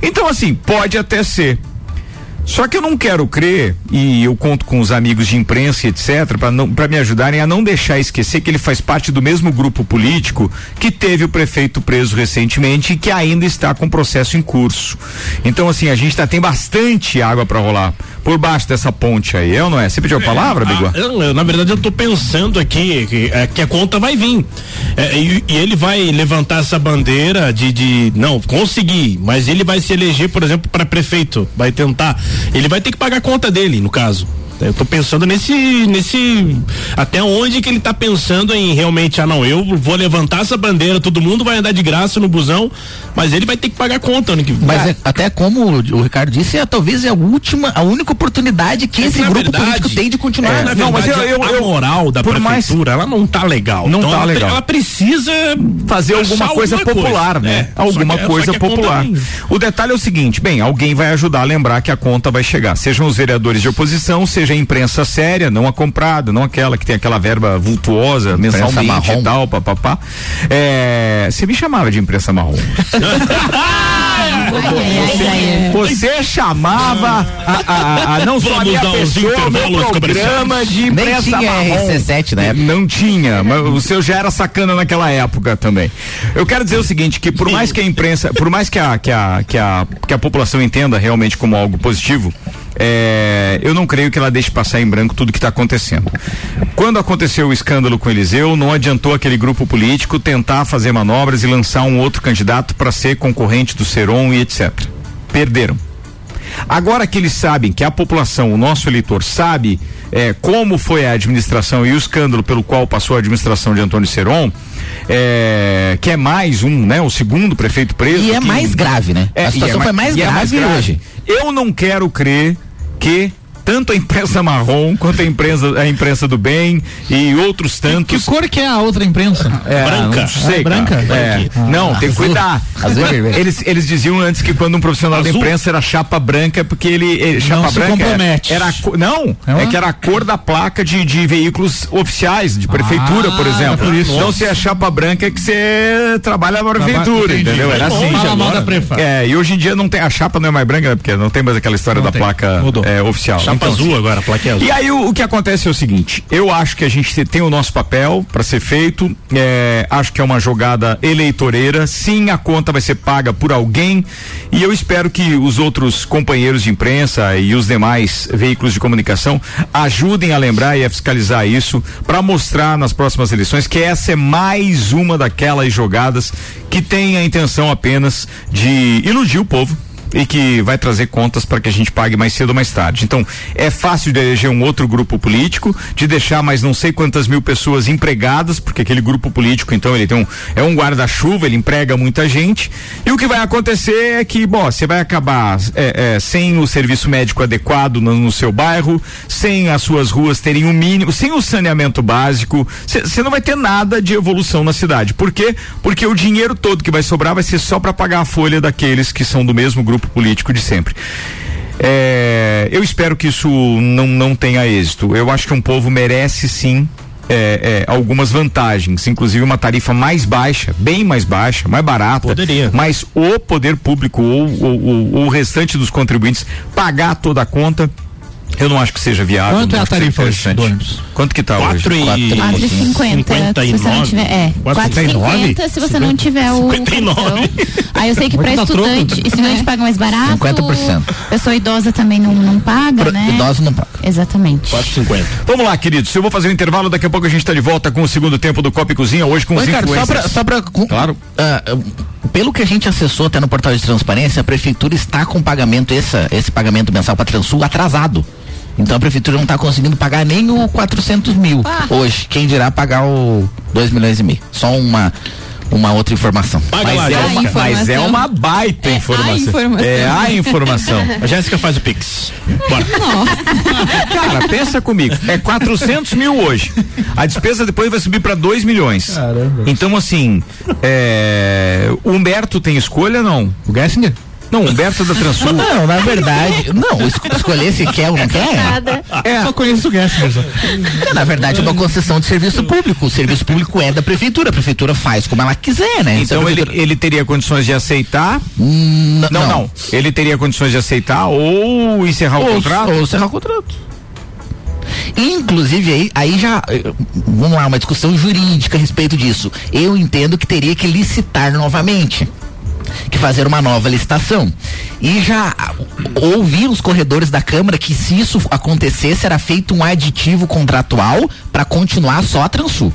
Então, assim, pode até ser. Só que eu não quero crer, e eu conto com os amigos de imprensa, etcétera, para me ajudarem a não deixar esquecer que ele faz parte do mesmo grupo político que teve o prefeito preso recentemente e que ainda está com o processo em curso. Então, assim, a gente tá, tem bastante água para rolar por baixo dessa ponte aí, é ou não é? Você pediu a palavra, é, Biguá? Na verdade, eu tô pensando aqui que, é, que a conta vai vir. É, e, e ele vai levantar essa bandeira de, de não, consegui, mas ele vai se eleger, por exemplo, para prefeito, vai tentar. Ele vai ter que pagar a conta dele, no caso. Eu tô pensando nesse, nesse, até onde que ele tá pensando em realmente, ah não, eu vou levantar essa bandeira, todo mundo vai andar de graça no busão, mas ele vai ter que pagar a conta, né? Mas é, até como o Ricardo disse, é, talvez é a última, a única oportunidade que é, esse grupo verdade, político tem de continuar. É, na não, verdade, mas eu, eu, a moral da prefeitura, mais, ela não tá legal. Não então tá ela, legal. Ela precisa fazer alguma coisa alguma popular, coisa, né? É, alguma que, coisa popular. O detalhe é o seguinte, bem, alguém vai ajudar a lembrar que a conta vai chegar, sejam os vereadores de oposição, sejam a imprensa séria, não a comprada, não aquela que tem aquela verba vultuosa mensalmente e tal, papapá. É, você me chamava de imprensa marrom. Você, você chamava a, a, a não só a minha pessoa, meu programa de imprensa marrom. R C sete, né? Não tinha, mas o seu já era sacana naquela época também. Eu quero dizer o seguinte, que por mais que a imprensa, por mais que a, que a, que a, que a população entenda realmente como algo positivo, é, eu não creio que ela deixe passar em branco tudo que está acontecendo. Quando aconteceu o escândalo com o Eliseu, não adiantou aquele grupo político tentar fazer manobras e lançar um outro candidato para ser concorrente do Ceron e etcétera. Perderam. Agora que eles sabem, que a população, o nosso eleitor sabe é, como foi a administração e o escândalo pelo qual passou a administração de Antônio Ceron, é, que é mais um, né? O segundo prefeito preso. E é que, mais grave, né? É, a situação é, foi mais grave, é mais grave hoje. Eu não quero crer que tanto a imprensa marrom quanto a imprensa, a imprensa do bem e outros tantos. Que, que cor que é a outra imprensa? É, branca. Não sei, ah, branca? É. Ah, não, azul. Tem que cuidar. Azul. Eles, eles diziam antes que quando um profissional azul. Da imprensa era chapa branca, porque ele, ele chapa não branca se compromete. Era, era não, é, é que era a cor da placa de, de veículos oficiais, de prefeitura, ah, por exemplo. É por isso. Então se é chapa branca é que você trabalha na prefeitura, Traba... entendeu? Era assim. É, e hoje em dia não tem, a chapa não é mais branca, né? Porque não tem mais aquela história não da tem. placa é, oficial. Chapa Então, azul agora, a placa é azul. E aí o, o que acontece é o seguinte, eu acho que a gente tem o nosso papel para ser feito, é, acho que é uma jogada eleitoreira, sim, a conta vai ser paga por alguém e eu espero que os outros companheiros de imprensa e os demais veículos de comunicação ajudem a lembrar e a fiscalizar isso para mostrar nas próximas eleições que essa é mais uma daquelas jogadas que tem a intenção apenas de iludir o povo e que vai trazer contas para que a gente pague mais cedo ou mais tarde. Então, é fácil de eleger um outro grupo político, de deixar mais não sei quantas mil pessoas empregadas, porque aquele grupo político, então, ele tem um, é um guarda-chuva, ele emprega muita gente, e o que vai acontecer é que, bom, você vai acabar é, é, sem o serviço médico adequado no, no seu bairro, sem as suas ruas terem o mínimo, sem o saneamento básico, você não vai ter nada de evolução na cidade. Por quê? Porque o dinheiro todo que vai sobrar vai ser só para pagar a folha daqueles que são do mesmo grupo grupo político de sempre. É, eu espero que isso não, não tenha êxito. Eu acho que um povo merece sim é, é, algumas vantagens, inclusive uma tarifa mais baixa, bem mais baixa, mais barata. Poderia. Mas o poder público ou, ou, ou, ou o restante dos contribuintes pagar toda a conta, eu não acho que seja viável. Quanto é a tarifa hoje do ônibus? Quanto que tá hoje? quatro e cinquenta. É, quatro e cinquenta se você não tiver o cartão. Aí eu sei que para estudante, estudante paga mais barato. cinquenta por cento. Pessoa idosa também não, não paga, né? Idosa não paga. Exatamente. quatro e cinquenta. Vamos lá, queridos. Eu vou fazer um intervalo, daqui a pouco a gente tá de volta com o segundo tempo do Copa e Cozinha, hoje com os influencers. Só para claro. Uh, pelo que a gente acessou até no portal de transparência, a prefeitura está com pagamento, essa, esse pagamento mensal para Transul atrasado. Então a prefeitura não está conseguindo pagar nem o quatrocentos mil ah. hoje. Quem dirá pagar o dois milhões e meio? Só uma, uma outra informação. Paga mas, lá, é uma, informação. Mas é uma baita é informação. A informação. É a informação. A Jéssica faz o Pix. Bora. Cara, pensa comigo. É quatrocentos mil hoje. A despesa depois vai subir para dois milhões. Caramba. Então, assim, é... o Humberto tem escolha, não? O Gessinger? Não, Humberto da Transul. Não, na verdade, não, esco escolher se quer ou não quer. É. Só conheço o Gessinger. Na verdade, é uma concessão de serviço público. O serviço público é da prefeitura. A prefeitura faz como ela quiser, né? Então, então ele, prefeitura... ele teria condições de aceitar? Não, não, não. Ele teria condições de aceitar ou encerrar ou, o contrato? Ou encerrar o contrato. Inclusive aí, aí já vamos lá, uma discussão jurídica a respeito disso. Eu entendo que teria que licitar novamente, que fazer uma nova licitação. E já ouvi os corredores da Câmara que se isso acontecesse era feito um aditivo contratual para continuar só a Transul.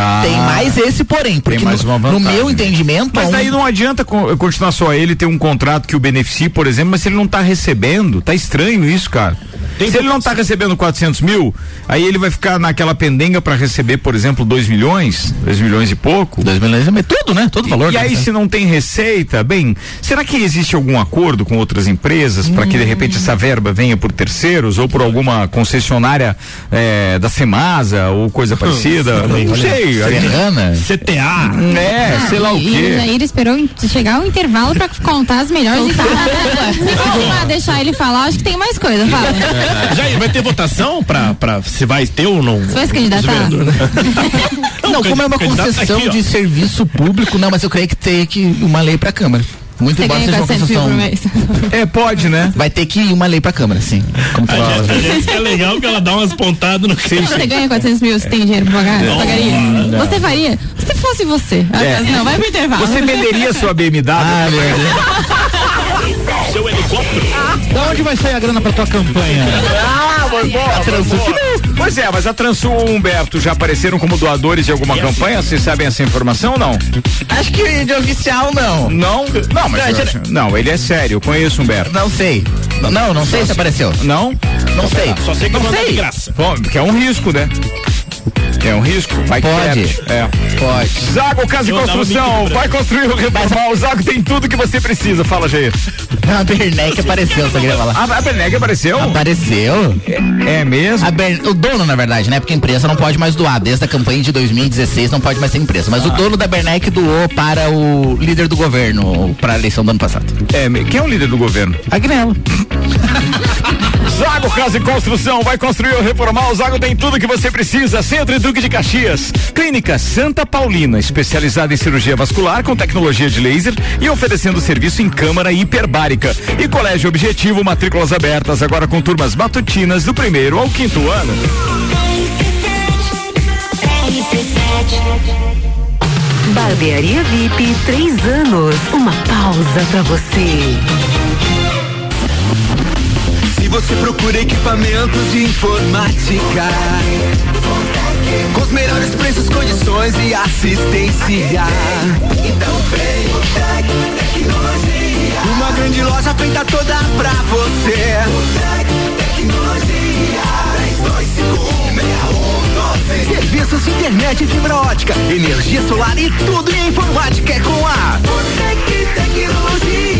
Ah, tem mais esse porém, porque tem mais uma vantagem, no meu entendimento... Mas daí não adianta continuar só ele, ter um contrato que o beneficie, por exemplo, mas se ele não tá recebendo, tá estranho isso, cara. Tem se ele não tá recebendo quatrocentos mil, aí ele vai ficar naquela pendenga para receber, por exemplo, dois milhões, dois milhões e pouco. dois milhões é tudo, né? Todo valor. E, e aí se não tem receita, bem, será que existe algum acordo com outras empresas hum. para que de repente essa verba venha por terceiros ou por alguma concessionária é, da Semasa ou coisa parecida? Não sei. Serana? C T A. É, sei lá o quê. Aí ele esperou chegar o intervalo pra contar as melhores e falar. Deixar ele falar, acho que tem mais coisa, fala. É. Jair, vai ter votação pra, pra se vai ter ou não? Você vai se candidatar? Não, não, como é uma concessão aqui, de serviço público, não, mas eu creio que tem que uma lei pra Câmara. Muito embora seja uma concessão. É, pode, né? Vai ter que ir uma lei pra Câmara, sim. Como a gente, a gente é legal que ela dá umas pontadas no que você sim. ganha quatrocentos mil, você tem dinheiro pra pagar? Não, pagaria? Não. Você faria? Se fosse você. É. Não, vai pro intervalo. Você venderia sua B M W? Ah, seu helicóptero? Ah. Da onde vai sair a grana pra tua campanha? Ah, mas boa, a Transul. Pois é, mas a Transul e o Humberto já apareceram como doadores de alguma campanha? Vocês sabem essa informação ou não? Acho que de oficial não. Não? Não, mas não, acho, não, ele é sério, eu conheço o Humberto. Não sei. Não, não, não sei se apareceu. Não? Não, não sei. Só sei que eu mandei de graça. Bom, porque é um risco, né? É um risco? Vai pode. É. Pode. Zago, Casa eu de Construção, vai construir o reformal. O Zago tem tudo que você precisa. Fala, Jair. A Bernec apareceu, essa grava lá. A, a Bernec apareceu? Apareceu. É, é mesmo? Bern... O dono, na verdade, né? Porque a empresa não pode mais doar. Desde a campanha de dois mil e dezesseis não pode mais ser empresa. Mas ah. o dono da Bernec doou para o líder do governo, para a eleição do ano passado. É, quem é o líder do governo? Agnello. Zago Casa e Construção, vai construir ou reformar, o Zago tem tudo que você precisa. Centro e Duque de Caxias, Clínica Santa Paulina, especializada em cirurgia vascular com tecnologia de laser e oferecendo serviço em câmara hiperbárica. E Colégio Objetivo, matrículas abertas agora com turmas matutinas do primeiro ao quinto ano. Barbearia V I P, três anos, uma pausa pra você. Se você procura equipamentos de informática, com os melhores preços, condições e assistência, então vem o Tec Tecnologia. Uma grande loja feita toda pra você. O Tec Tecnologia. três dois cinco um seis um nove. Serviços de internet, fibra ótica, energia solar e tudo em informática é com a Tec Tecnologia.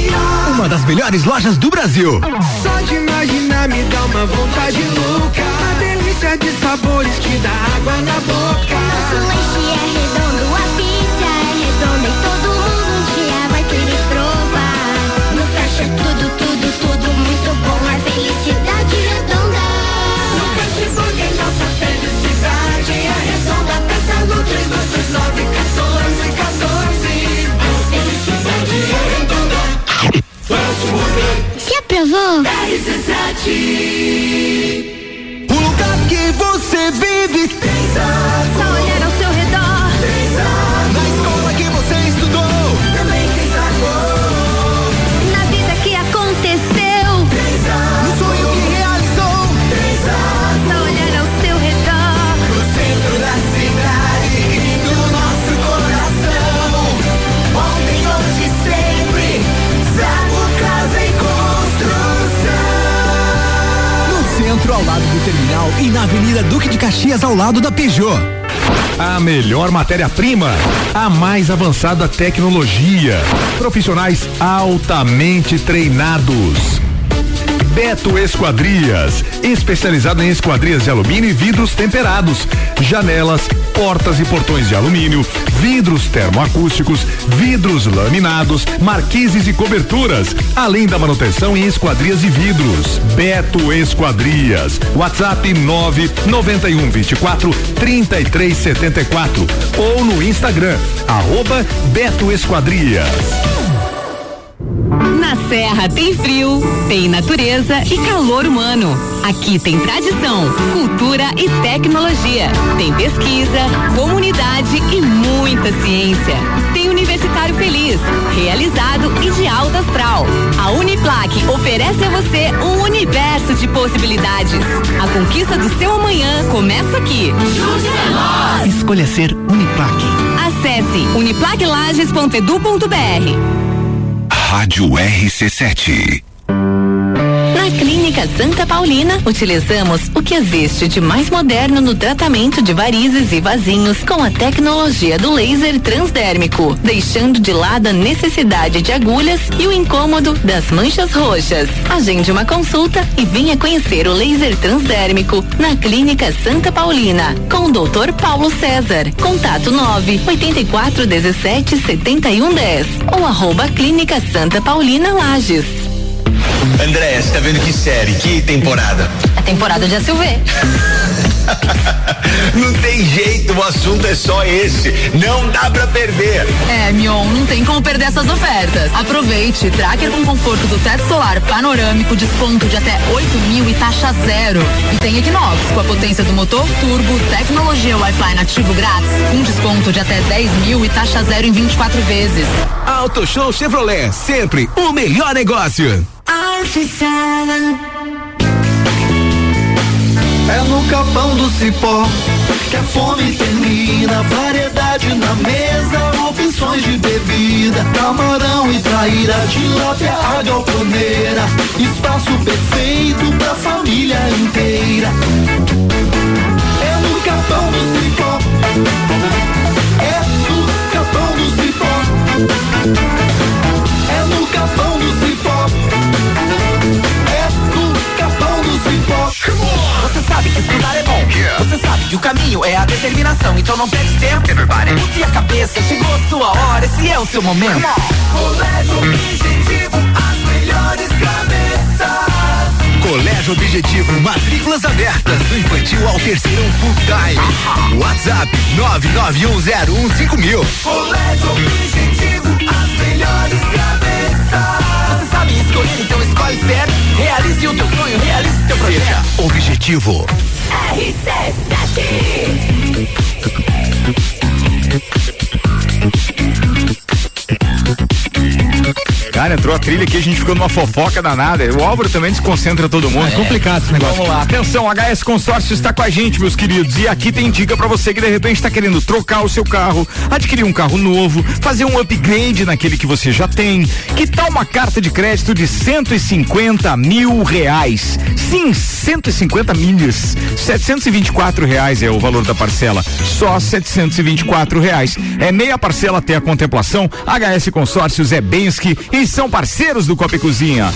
Uma das melhores lojas do Brasil. Só de imaginar me dá uma vontade louca. Uma delícia de sabores que dá água na boca. Nosso lanche é redondo, a pizza é redonda e todo mundo um dia vai querer provar. No provou? R C sete. O lugar que você vive. Pensa. Só olhar ao seu redor. Pensa. Na escola que você estudou. Também tem sabor. Na vida que aconteceu. Pensa. No sonho que realizou. Pensa. Só olhar ao seu redor. No centro da cidade e do nosso coração. Ontem, hoje, sempre. Zago Casa em Construção. No centro, ao lado do terminal e na Avenida Duque de Caxias, ao lado da Peugeot. A melhor matéria-prima, a mais avançada tecnologia, profissionais altamente treinados. Beto Esquadrias, especializado em esquadrias de alumínio e vidros temperados, janelas, portas e portões de alumínio, vidros termoacústicos, vidros laminados, marquises e coberturas, além da manutenção em esquadrias e vidros. Beto Esquadrias, WhatsApp nove nove um dois quatro três três sete quatro ou no Instagram, arroba Beto Esquadrias. Na Serra tem frio, tem natureza e calor humano. Aqui tem tradição, cultura e tecnologia. Tem pesquisa, comunidade e muita ciência. Tem universitário feliz, realizado e de alta astral. A Uniplac oferece a você um universo de possibilidades. A conquista do seu amanhã começa aqui. Escolha ser Uniplac. Acesse uniplac lages ponto edu ponto br. Rádio R C sete. Na Clínica Santa Paulina, utilizamos o que existe de mais moderno no tratamento de varizes e vasinhos com a tecnologia do laser transdérmico, deixando de lado a necessidade de agulhas e o incômodo das manchas roxas. Agende uma consulta e venha conhecer o laser transdérmico na Clínica Santa Paulina, com o doutor Paulo César. Contato nove oito quatro um sete sete um um zero ou arroba Clínica Santa Paulina Lages. Andréia, você tá vendo que série, que temporada? A temporada de S U V. Não tem jeito, o assunto é só esse. Não dá pra perder. É, Mion, não tem como perder essas ofertas. Aproveite, tracker com conforto do teto solar panorâmico, desconto de até oito mil e taxa zero. E tem Equinox, com a potência do motor turbo, tecnologia Wi-Fi nativo grátis, um desconto de até dez mil e taxa zero em vinte e quatro vezes. Auto Show Chevrolet, sempre o melhor negócio. É no Capão do Cipó que a fome termina. Variedade na mesa, opções de bebida, camarão e traíra, tilápia, a galponeira. Espaço perfeito pra família inteira. É no Capão do Cipó. É no Capão do Cipó. É no Capão do Cipó. Você sabe que estudar é bom, yeah. Você sabe que o caminho é a determinação. Então não perde tempo, everybody. Use a cabeça, chegou a sua hora. Esse é o seu momento. Colégio Objetivo, as melhores cabeças. Colégio Objetivo, matrículas abertas do infantil ao terceirão full time. WhatsApp nove nove um zero um cinco mil. Colégio Objetivo, as melhores cabeças. Sabe escolher, então escolhe certo. Realize o teu sonho, realize o teu projeto. Seja Objetivo. Cara, entrou a trilha aqui, a gente ficou numa fofoca danada. O Álvaro também desconcentra todo mundo. É complicado esse negócio. Vamos lá, atenção, H S Consórcio está com a gente, meus queridos. E aqui tem dica pra você que de repente está querendo trocar o seu carro, adquirir um carro novo, fazer um upgrade naquele que você já tem. Que tal uma carta de crédito de cento e cinquenta mil reais? Sim, cento e cinquenta milhas. setecentos e vinte e quatro reais é o valor da parcela. Só setecentos e vinte e quatro reais. É meia parcela até a contemplação. H S Consórcios é Bensky e são parceiros do Copa E Cozinha.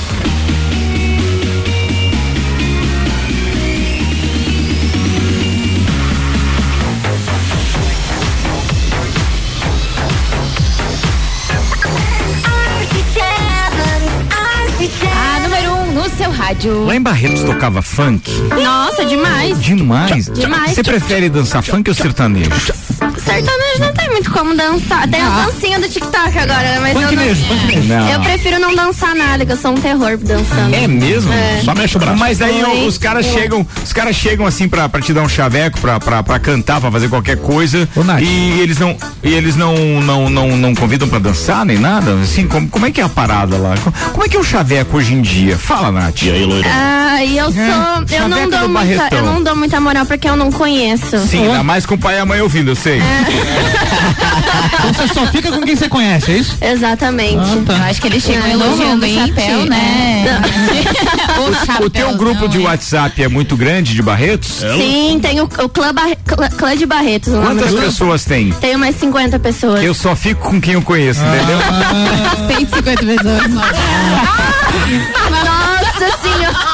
Lá em Barretos tocava funk. Nossa, demais. Demais? Demais. Você prefere dançar funk ou sertanejo? Sertanejo não tem muito como dançar. Tem as dancinhas do TikTok agora, mas eu não... Eu prefiro não dançar nada, que eu sou um terror dançando. É mesmo? É. Só mexe o braço. Mas aí Oi, os caras chegam, os caras chegam assim pra, pra te dar um chaveco, pra, pra, pra cantar, pra fazer qualquer coisa. Ô, Nath, e eles não, e eles não, não, não, não convidam pra dançar nem nada? Assim, como, como é que é a parada lá? Como é que é o chaveco hoje em dia? Fala, Nath. E aí, Loira? Ah, e eu sou... É, eu, não dou muita, eu não dou muita moral porque eu não conheço. Sim, ainda mais com o pai e a mãe ouvindo, eu sei. Então você só fica com quem você conhece, é isso? Exatamente. Ah, tá. Eu acho que eles chegam elogiando o chapéu, né? Não. O, chapéu, o teu grupo não, de WhatsApp é muito grande, de Barretos? É. Sim, tem o, o clã, Barre, clã, clã de Barretos. Quantas pessoas tem? Tem umas cinquenta pessoas. Eu só fico com quem eu conheço, ah, entendeu? Ah, cento e cinquenta pessoas. Nossa senhora.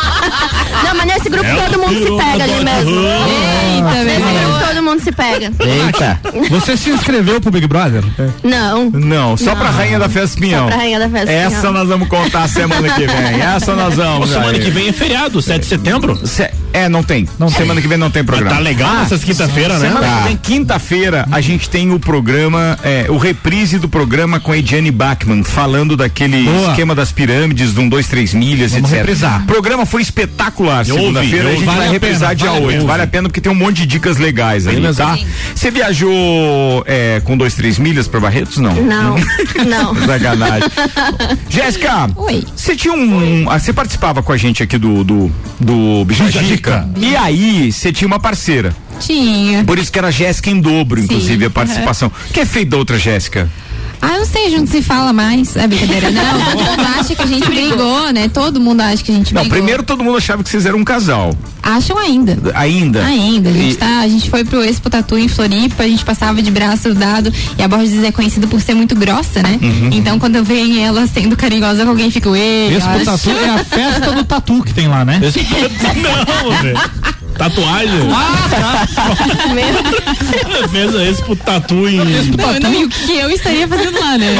Não, mas nesse grupo Ela todo mundo se pega ali mesmo. Eita, nesse mesmo. grupo todo mundo se pega. Eita. Você se inscreveu pro Big Brother? Não. Não, só não. pra Rainha da Festa Pinhão. Só pra Rainha da Festa Essa Pinhão. Nós vamos contar semana que vem. Essa nós vamos. Pô, semana que vem é feriado, sete de setembro? Se, é, não tem. Não, semana que vem não tem programa. Mas tá legal ah, essas quinta-feira, né? Semana tá. que vem, quinta-feira, a gente tem o programa, é, o reprise do programa com a Ediane Bachmann, falando daquele Boa. esquema das pirâmides, de um, dois, três milhas, vamos etcétera. Reprisar. O programa foi espetacular. Segunda-feira a gente vale vai reprisar dia oito. Vale a pena porque tem um monte de dicas legais aí, tá? Você viajou é, com dois, três milhas pra Barretos? Não. Não, não. Sacanagem. Jéssica, você tinha um. Você participava com a gente aqui do do, do Bijajica. E aí, você tinha uma parceira. Tinha. Por isso que era Jéssica em dobro, inclusive, Sim. a participação. O que é feito da outra Jéssica? Ah, eu não sei, junto se fala mais. É brincadeira, não. Todo mundo acha que a gente brigou, né? Todo mundo acha que a gente brigou. Não, primeiro todo mundo achava que vocês eram um casal. Acham ainda. Ainda? Ainda. A gente, e... tá, a gente foi pro Expo Tatu em Floripa, a gente passava de braço dado e a Borges é conhecida por ser muito grossa, né? Uhum. Então quando vem ela sendo carinhosa com alguém, fica o Expo Tatu é a festa do tatu que tem lá, né? Expo... Não, velho. Tatuagem? Ah, tá. Mesmo? Mesmo esse pro tatu em... Não, não, e o que eu estaria fazendo lá, né?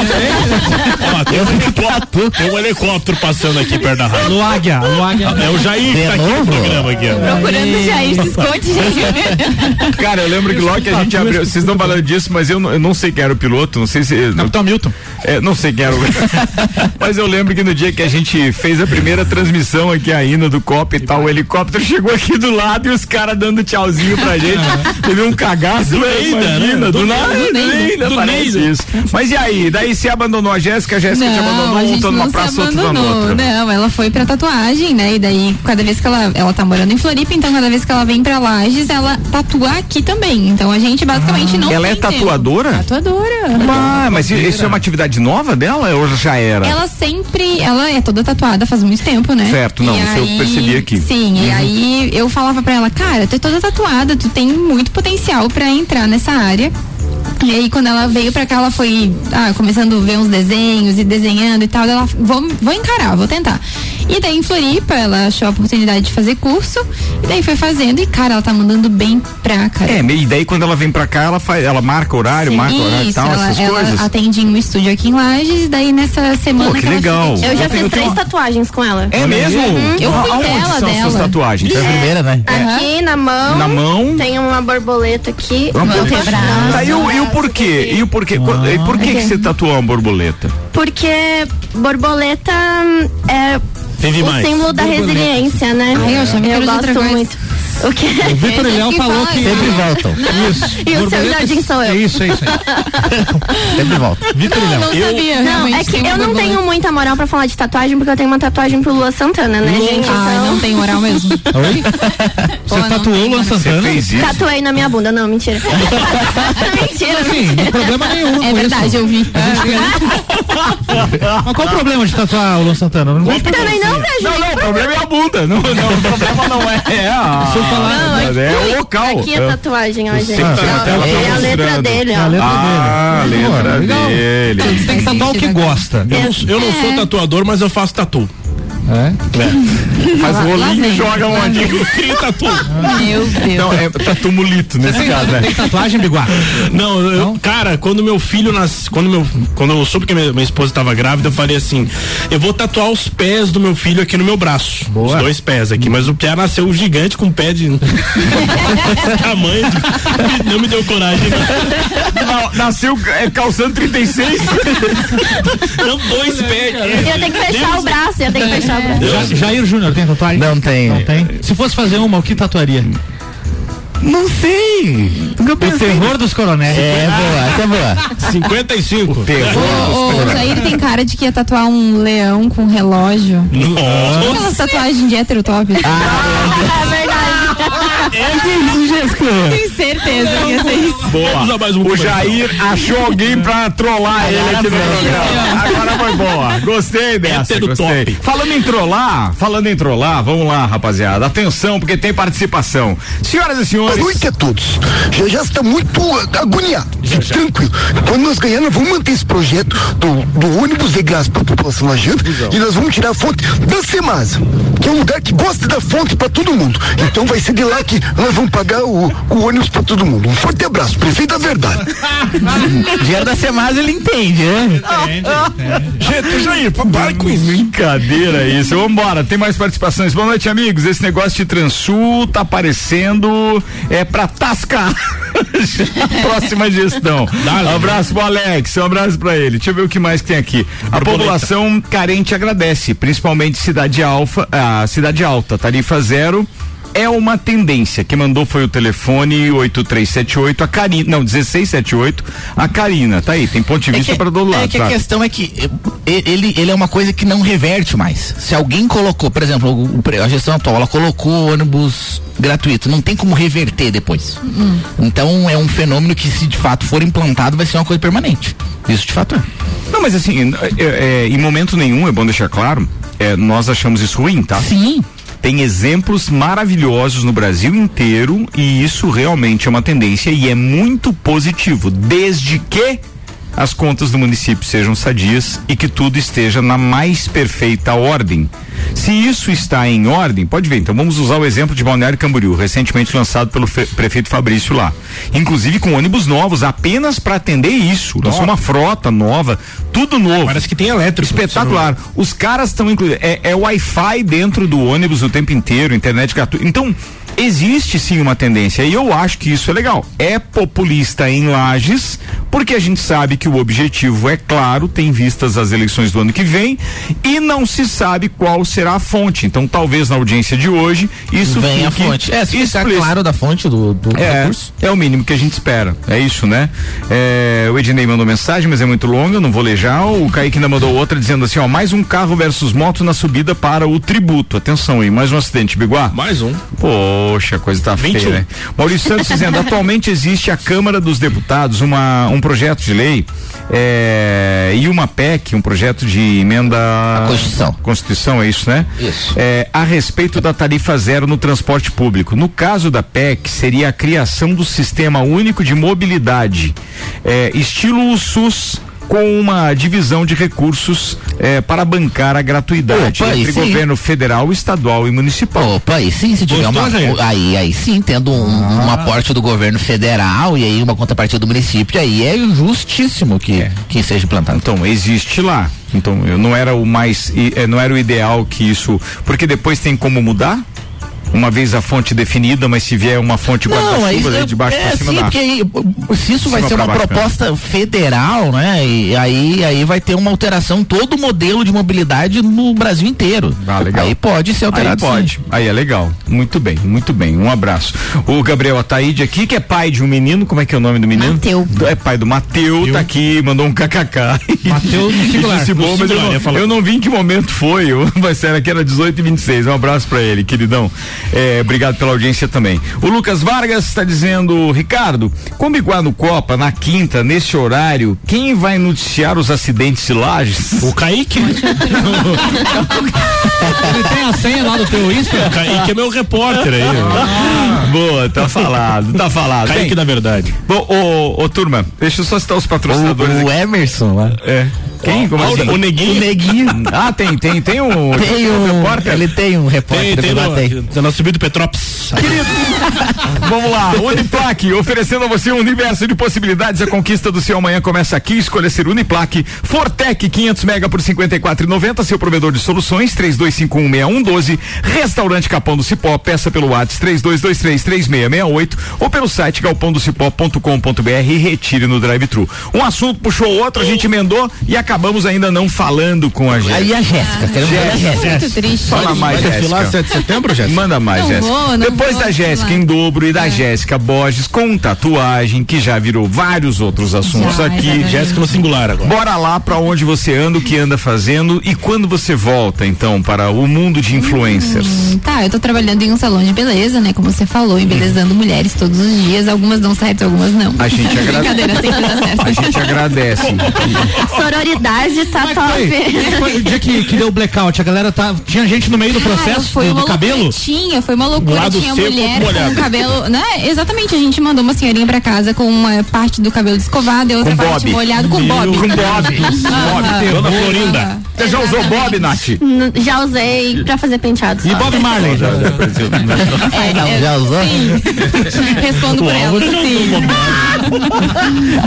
Ó, tem, um tem um helicóptero passando aqui perto da rádio. No Águia, no Águia. É o Jair que tá aqui no programa aqui, ó. Procurando o Jair, se esconde, gente. Cara, eu lembro que logo que a gente abriu, vocês estão falando disso, mas eu não, eu não sei quem era o piloto, não sei se... Capitão Milton. É, não sei quem era o... Mas eu lembro que no dia que a gente fez a primeira transmissão aqui ainda do COPA e tal, o helicóptero chegou aqui do lado, os caras dando tchauzinho pra gente. Teve um cagaço do Neida, né? Do, do nada, Neida, parece isso. Mas e aí? Daí você abandonou a Jéssica, a Jéssica te abandonou, um tá numa praça, outro tá noutra. Não, ela foi pra tatuagem, né? E daí, cada vez que ela, ela tá morando em Floripa, então cada vez que ela vem pra Lages, ela tatua aqui também. Então a gente basicamente ah, não Ela é tatuadora? Tempo. Tatuadora. Bah, mas isso é uma atividade nova dela ou já era? Ela sempre, ela é toda tatuada faz muito tempo, né? Certo, não, e isso aí, eu percebi aqui. Sim, uhum. E aí eu falava pra ela, cara, tu é toda tatuada, tu tem muito potencial pra entrar nessa área. E aí quando ela veio pra cá, ela foi ah, começando a ver uns desenhos e desenhando e tal, ela, vou, vou encarar, vou tentar. E daí em Floripa, ela achou a oportunidade de fazer curso, e daí foi fazendo, e cara, ela tá mandando bem pra cara. É, e daí quando ela vem pra cá, ela, faz, ela marca horário, Sim, marca isso, horário e tal, ela, essas ela coisas. Ela atende em um estúdio aqui em Lages, e daí nessa semana... Pô, que, que legal. Ela eu já eu fiz tenho, três eu tenho... tatuagens com ela. É mesmo? Uhum. Eu fui Aonde dela, são dela. Suas tatuagens? É a primeira, né? Aqui, é. na mão. Na mão. Tem uma borboleta aqui. Uma borboleta. Tá, e o, e o porquê? E o porquê? Ah. E por que okay. que você tatuou uma borboleta? Porque borboleta é... Entendi o mais. símbolo da Borboleta. resiliência, né? Ah, eu já me eu gosto muito. O que? O Vitor Leão falou que sempre voltam. Isso. E o seu jardim sou eu. É isso, é isso. É. Sempre volta. Vitor Leão. Não, eu, sabia, não é que eu não tenho muita moral pra falar de tatuagem, porque eu tenho uma tatuagem pro Lua Santana, né, Lua. gente? Então... Ah, não tem moral mesmo. Oi? Você Pô, tatuou o Lua Santana? Fez isso? Tatuei na minha bunda, não, mentira. mentira, assim, mentira. Não problema nenhum. É verdade, isso. eu vi. É. Mas qual o problema de tatuar o Lua Santana? Não gosto também não, pra gente. Não, não, o problema é a bunda. Não, não, o problema não é. É a. Falar, não, né? aqui, é o local. Aqui é tatuagem, ó, gente. Ah, tá ó, é a letra dele, ó. A letra ah, dele. a letra Pô, dele. Tem que tatuar o que gosta. Eu, eu não sou tatuador, mas eu faço tatu. É? É. Faz o olhinho e joga um amigo e tatua. Meu Deus. Então, é tumulito nesse caso, né? Tem tatuagem, Biguá? Não, eu, não, cara, quando meu filho nasce, quando, meu, quando eu soube que minha, minha esposa estava grávida, eu falei assim, eu vou tatuar os pés do meu filho aqui no meu braço. Boa. Os dois pés aqui, mas o Pia nasceu um gigante com um pé de tamanho, de... não me deu coragem. Não. Nasceu é, calçando trinta e seis. Não, dois pés. Eu tenho que fechar Deus o braço, eu tenho que fechar. É. Jair Júnior tem tatuagem? Não tem. Não tem. Se fosse fazer uma, o que tatuaria? Não sei. Nunca pensei. O terror dos coronéis. É, ah, boa, essa é boa. cinquenta e cinco. O terror. O, o Jair tem cara de que ia tatuar um leão com relógio. Nossa. Aquelas tatuagens de hétero top. Ah, é verdade. É que isso, Jéssica. Tenho certeza que ia ser isso. Boa. Mais um o Jair bom. Achou alguém pra trollar agora ele aqui no programa. Agora foi boa. Gostei dessa. É gostei. Top. Falando em trollar, falando em trollar, vamos lá, rapaziada. Atenção, porque tem participação. Senhoras e senhores. Boa noite a todos. Já já está muito agoniado. Já, já. Tranquilo. Quando nós ganharmos, vamos manter esse projeto do, do ônibus de graça pra população lajeana. E nós vamos tirar a fonte da Semasa, que é um lugar que gosta da fonte pra todo mundo. Então vai ser de lá que nós vamos pagar o, o ônibus pra todo mundo. Um forte abraço, prefeito da verdade. Dinheiro da Semasa ele entende, né? Gente, Jair, para com isso. Brincadeira isso. Vambora, tem mais participações. Boa noite, amigos. Esse negócio de Transul tá parecendo é pra tascar. Próxima gestão. Um abraço pro Alex, um abraço pra ele. Deixa eu ver o que mais que tem aqui. A população carente agradece, principalmente Cidade Alfa, a Cidade Alta, tarifa zero. É uma tendência. Quem mandou foi o telefone oito três sete oito, a Karina. Não, dezesseis setenta e oito, a Karina. Tá aí, tem ponto de vista é que, para do outro lado. É que tá. A questão é que ele, ele é uma coisa que não reverte mais. Se alguém colocou, por exemplo, a gestão atual, ela colocou ônibus gratuito. Não tem como reverter depois. Uhum. Então é um fenômeno que, se de fato for implantado, vai ser uma coisa permanente. Isso de fato é. Não, mas assim, é, é, em momento nenhum, é bom deixar claro, é, nós achamos isso ruim, tá? Sim. Tem exemplos maravilhosos no Brasil inteiro e isso realmente é uma tendência e é muito positivo, desde que as contas do município sejam sadias e que tudo esteja na mais perfeita ordem. Se isso está em ordem, pode ver, então vamos usar o exemplo de Balneário Camboriú, recentemente lançado pelo prefeito Fabrício lá, inclusive com ônibus novos, apenas para atender isso, lançou uma frota nova, tudo novo. Parece que tem elétrico. Espetacular. Os caras estão incluindo, é, é Wi-Fi dentro do ônibus o tempo inteiro, internet gratuita, então existe sim uma tendência e eu acho que isso é legal. É populista em Lages, porque a gente sabe que o objetivo é claro, tem vistas às eleições do ano que vem e não se sabe qual será a fonte. Então talvez na audiência de hoje isso venha a fonte. É, se ficar claro da fonte do, do é, recurso. É o mínimo que a gente espera. É isso, né? É, o Ednei mandou mensagem, mas é muito longa, eu não vou ler já. O Kaique ainda mandou outra dizendo assim, ó, mais um carro versus moto na subida para o tributo. Atenção aí, mais um acidente, Biguá. Mais um. Pô. Poxa, a coisa tá feia, né? Maurício Santos dizendo, atualmente existe a Câmara dos Deputados, uma, um projeto de lei é, e uma P E C, um projeto de emenda à Constituição. Constituição, é isso, né? Isso. É, a respeito da tarifa zero no transporte público. No caso da P E C, seria a criação do Sistema Único de Mobilidade, é, estilo SUS, com uma divisão de recursos eh, para bancar a gratuidade opa, entre governo federal, estadual e municipal. Opa, aí sim, se tiver Gostou, uma gente? aí, aí sim, tendo um, ah. um aporte do governo federal e aí uma contrapartida do município, aí é justíssimo que, é. que seja implantado. Então, existe lá. Então, não era o mais, não era o ideal que isso, porque depois tem como mudar? Uma vez a fonte definida, mas se vier uma fonte guarda-chuva de baixo é, pra cima sim, da... porque se isso vai ser uma baixo, proposta né? federal, né? E aí, aí vai ter uma alteração, todo o modelo de mobilidade no Brasil inteiro. Ah, legal. Aí pode ser alterado. Aí pode. Sim. Aí é legal. Muito bem, muito bem. Um abraço. O Gabriel Ataíde aqui, que é pai de um menino, como é que é o nome do menino? Mateu. É pai do Mateu, tá aqui, mandou um kkk. Mateu no singular. Eu, eu não vi em que momento foi, mas será que era dezoito e vinte e seis. Um abraço pra ele, queridão. É, obrigado pela audiência também. O Lucas Vargas está dizendo, Ricardo, como igual no Copa, na quinta, nesse horário, quem vai noticiar os acidentes de Lages? O Kaique. Ele tem a senha lá do teu Insta? O Kaique é meu repórter aí. Ah, boa, tá falado, tá falado. Kaique da verdade. Bom, ô, ô, turma, deixa eu só citar os patrocinadores. O, o Emerson lá. É. Quem? Como assim? O Neguinho. O Neguinho. Ah, tem, tem, tem um. Tem um repórter. Ele tem um repórter. Tem, tem. Tem nosso subido Petrópolis. Querido. Vamos lá. Uniplac, oferecendo a você um universo de possibilidades. A conquista do seu amanhã começa aqui. Escolha ser Uniplac. Fortec, quinhentos mega por cinquenta e quatro reais e noventa centavos. Seu provedor de soluções, três dois cinco um seis um um doze. Restaurante Capão do Cipó. Peça pelo WhatsApp três dois dois três, três seis seis oito ou pelo site galpão do cipó ponto com ponto br e retire no drive-thru. Um assunto puxou outro, a gente emendou e acabamos ainda não falando com a Jéssica. E a Jéssica, queremos falar da Jéssica. Muito triste. Fala mais, Jéssica. sete de setembro, Jéssica? Manda mais, Jéssica. Depois da Jéssica em dobro e da é. Jéssica Borges com tatuagem, que já virou vários outros assuntos já, aqui. Jéssica no singular agora. Bora lá pra onde você anda, o que anda fazendo e quando você volta, então, para o mundo de influencers. Hum, tá, eu tô trabalhando em um salão de beleza, né, como você falou, embelezando hum. mulheres todos os dias, algumas dão certo, algumas não. A gente agradece. A gente agradece. Sororidade tá mas top. Foi, foi o dia que, que deu o blackout, a galera tá, tinha gente no meio do processo, ah, do, do cabelo? Tinha, foi uma loucura, lado tinha mulher com o cabelo, né? Exatamente, a gente mandou uma senhorinha pra casa com uma parte do cabelo descovado e outra com parte Bob. molhada com Meu, Bob. Com Bob. Bob, dona Florinda. Você já usou Bob, Nath? N já usei pra fazer penteados. E Bob Marley? Já, já, já, é, já usou? Sim. Respondo por ela, sim.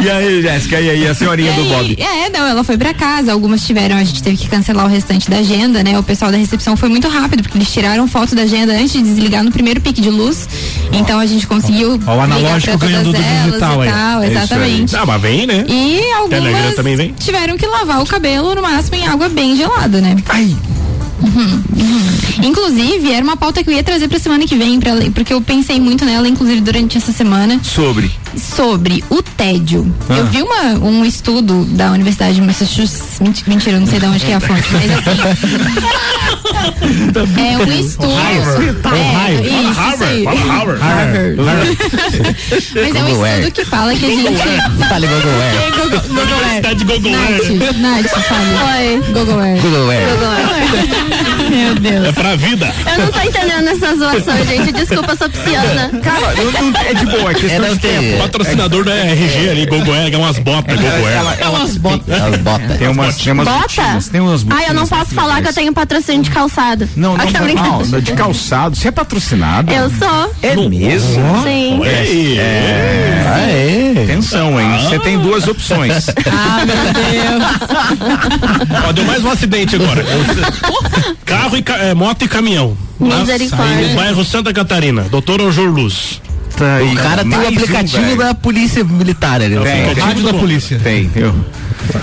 E aí, Jéssica, e aí, a senhorinha aí, do Bob? É, não, ela foi pra casa, algumas tiveram, a gente teve que cancelar o restante da agenda, né? O pessoal da recepção foi muito rápido, porque eles tiraram foto da agenda antes de desligar no primeiro pique de luz, ó, então a gente conseguiu ó, o analógico ganhando do digital, e tal, é. Exatamente. Ah, mas vem, né? E algumas também vem. Tiveram que lavar o cabelo, no máximo, em água bem gelada, né? Ai! Uhum, uhum. Inclusive, era uma pauta que eu ia trazer pra semana que vem, pra, porque eu pensei muito nela, inclusive durante essa semana. Sobre? Sobre o tédio. Ah. Eu vi uma, um estudo da Universidade de Massachusetts. Mentira, eu não sei de onde que é a fonte, mas assim. É um estudo. Harvard. É, isso, Harvard. Harvard. Harvard. Mas é um estudo que fala que a gente. Fale Google Wear. Google Wear. Universidade Google Wear. Nath, fale. Google Wear. Google Wear. Meu Deus. É pra vida. Eu não tô entendendo essa zoação, gente. Desculpa, sou pisciana. Cara, eu não, é de boa. É não tem. Patrocinador é, da R G é, ali, Google Wear, é umas botas, Google Wear. É umas botas. Tem, bota. tem umas, tem umas bota? Botinhas, tem umas botas. Ah, eu não posso falar que eu tenho patrocínio de calçado. Não, não, não, não, de calçado. Você é patrocinado? Eu sou. É no mesmo? Sim. É. é. Aê. Sim. Atenção, hein? Você ah. tem duas opções. Ah, meu Deus. Ó, deu mais um acidente agora. Carro e é, moto e caminhão. Misericórdia. No bairro Santa Catarina, doutor Anjor Luz. Tá aí. O cara tem o um aplicativo um, da polícia militar ali. Tem, tem. Aplicativo da polícia. Tem, eu.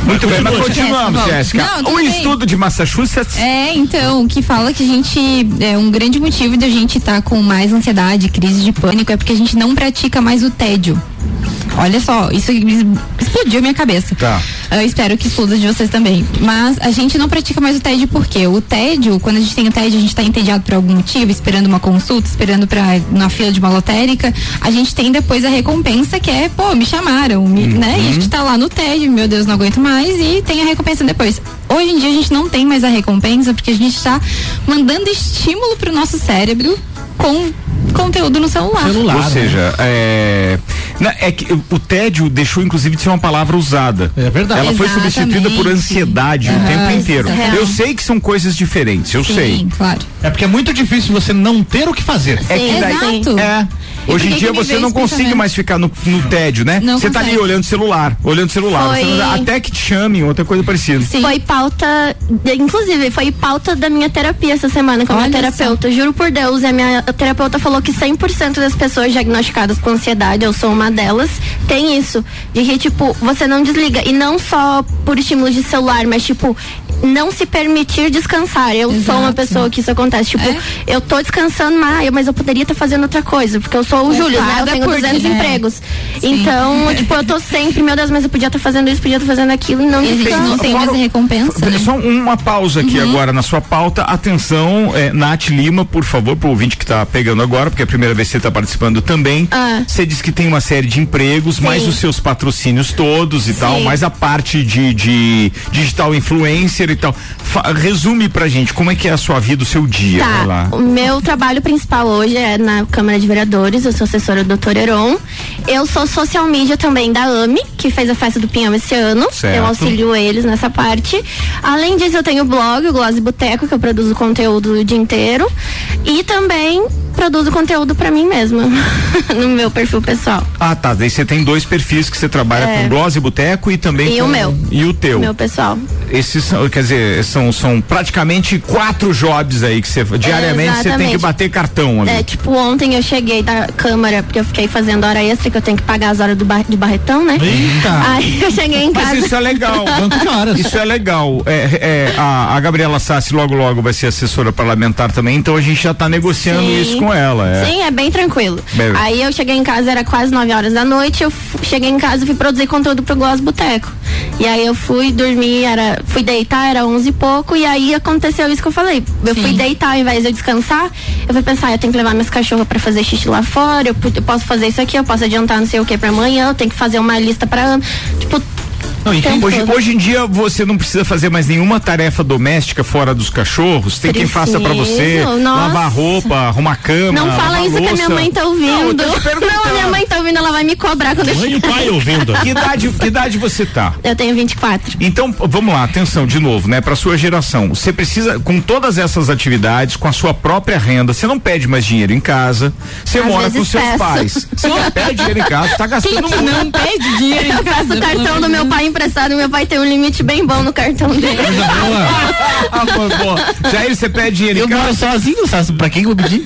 Muito bem, mas continuamos, Jéssica. Um estudo de Massachusetts. É, então, que fala que a gente, é, um grande motivo de a gente estar tá com mais ansiedade, crise de pânico, é porque a gente não pratica mais o tédio. Olha só, isso explodiu minha cabeça. Tá. Eu espero que exploda de vocês também. Mas a gente não pratica mais o tédio por quê? O tédio, quando a gente tem o tédio, a gente está entediado por algum motivo, esperando uma consulta, esperando pra, na fila de uma lotérica. A gente tem depois a recompensa que é, pô, me chamaram, me, uhum. né? E a gente tá lá no tédio, meu Deus, não aguento mais, e tem a recompensa depois. Hoje em dia a gente não tem mais a recompensa porque a gente está mandando estímulo pro nosso cérebro com conteúdo no celular. celular Ou seja, né? é... Não, é que o tédio deixou inclusive de ser uma palavra usada. É verdade. Ela Exatamente. foi substituída por ansiedade uhum, o tempo inteiro. É eu sei que são coisas diferentes, eu Sim, sei. Claro. É porque é muito difícil você não ter o que fazer. Sim, é que daí, exato. É. Hoje em dia você não consegue mais ficar no, no tédio, né? Você tá ali olhando o celular, olhando o celular, celular, até que te chamem, outra coisa parecida. Sim. Foi pauta, inclusive, foi pauta da minha terapia essa semana com a minha terapeuta. Juro por Deus, a minha terapeuta falou que cem por cento das pessoas diagnosticadas com ansiedade, eu sou uma delas, tem isso. De que, tipo, você não desliga. E não só por estímulo de celular, mas, tipo, não se permitir descansar. Eu Exato. sou uma pessoa que isso acontece. Tipo, é? eu tô descansando, mas eu poderia estar tá fazendo outra coisa, porque eu sou o Júlio, né? Eu tenho duzentos é. empregos. Sim. Então, tipo, eu tô sempre, meu Deus, mas eu podia estar tá fazendo isso, podia estar tá fazendo aquilo, e não descanso. Não tem mais a recompensa, né? Só uma pausa aqui uhum. agora na sua pauta. Atenção, é, Nath Lima, por favor, pro ouvinte que tá pegando agora, porque é a primeira vez que você tá participando também. Você ah. diz que tem uma série de empregos, Sim. mais os seus patrocínios todos e Sim. tal, mais a parte de, de digital influencer, e tal. Fa- resume pra gente, como é que é a sua vida, o seu dia? Tá, lá. O meu trabalho principal hoje é na Câmara de Vereadores, eu sou assessora do doutor Heron. Eu sou social media também da A M I, que fez a Festa do Pinhão esse ano. Certo. Eu auxilio eles nessa parte. Além disso, eu tenho o blog, o Glow's Boteco, que eu produzo conteúdo o dia inteiro. E também produzo conteúdo pra mim mesma, no meu perfil pessoal. Ah, tá. Daí você tem dois perfis que você trabalha, é, com Glow's Boteco e também. E com o meu. E o teu. Meu pessoal. Esses são, quer dizer, são, são praticamente quatro jobs aí que você, diariamente você é, tem que bater cartão. Amigo. É, tipo, ontem eu cheguei da Câmara, porque eu fiquei fazendo hora extra, que eu tenho que pagar as horas do bar, de Barretão, né? Eita. Aí eu cheguei em casa. Mas isso é legal. Quanto de horas? Isso é legal. É, é, a, a Gabriela Sassi logo logo vai ser assessora parlamentar também, então a gente já tá negociando, sim, isso com ela. É. Sim, é bem tranquilo. Bem, aí eu cheguei em casa, era quase nove horas da noite, eu f- cheguei em casa e fui produzir conteúdo pro Glow's Boteco. E aí eu fui dormir, era, fui deitar, era onze e pouco, e aí aconteceu isso que eu falei. Eu, sim, fui deitar, ao invés de eu descansar, eu fui pensar, eu tenho que levar minhas cachorras pra fazer xixi lá fora, eu, eu posso fazer isso aqui, eu posso adiantar não sei o que pra amanhã, eu tenho que fazer uma lista pra ano, tipo... Não, hoje, hoje em dia você não precisa fazer mais nenhuma tarefa doméstica fora dos cachorros, tem Preciso. Quem faça pra você, nossa, lavar roupa, arrumar cama, não fala isso louça. Que a minha mãe tá ouvindo, não, não, a minha mãe tá ouvindo, ela vai me cobrar quando mãe eu e pai ouvindo. Que idade, que idade você tá? Eu tenho vinte e quatro. Então vamos lá, atenção de novo, né, pra sua geração, você precisa, com todas essas atividades, com a sua própria renda, você não pede mais dinheiro em casa, você mora com seus peço. pais, você não pede dinheiro em casa, tá gastando muito. Não pede dinheiro em eu casa, eu faço cartão do meu pai emprestado, meu pai tem um limite bem bom no cartão dele. Ah, boa, boa. Jair, você pede dinheiro? Eu moro sozinho, Sassi, pra quem eu vou pedir?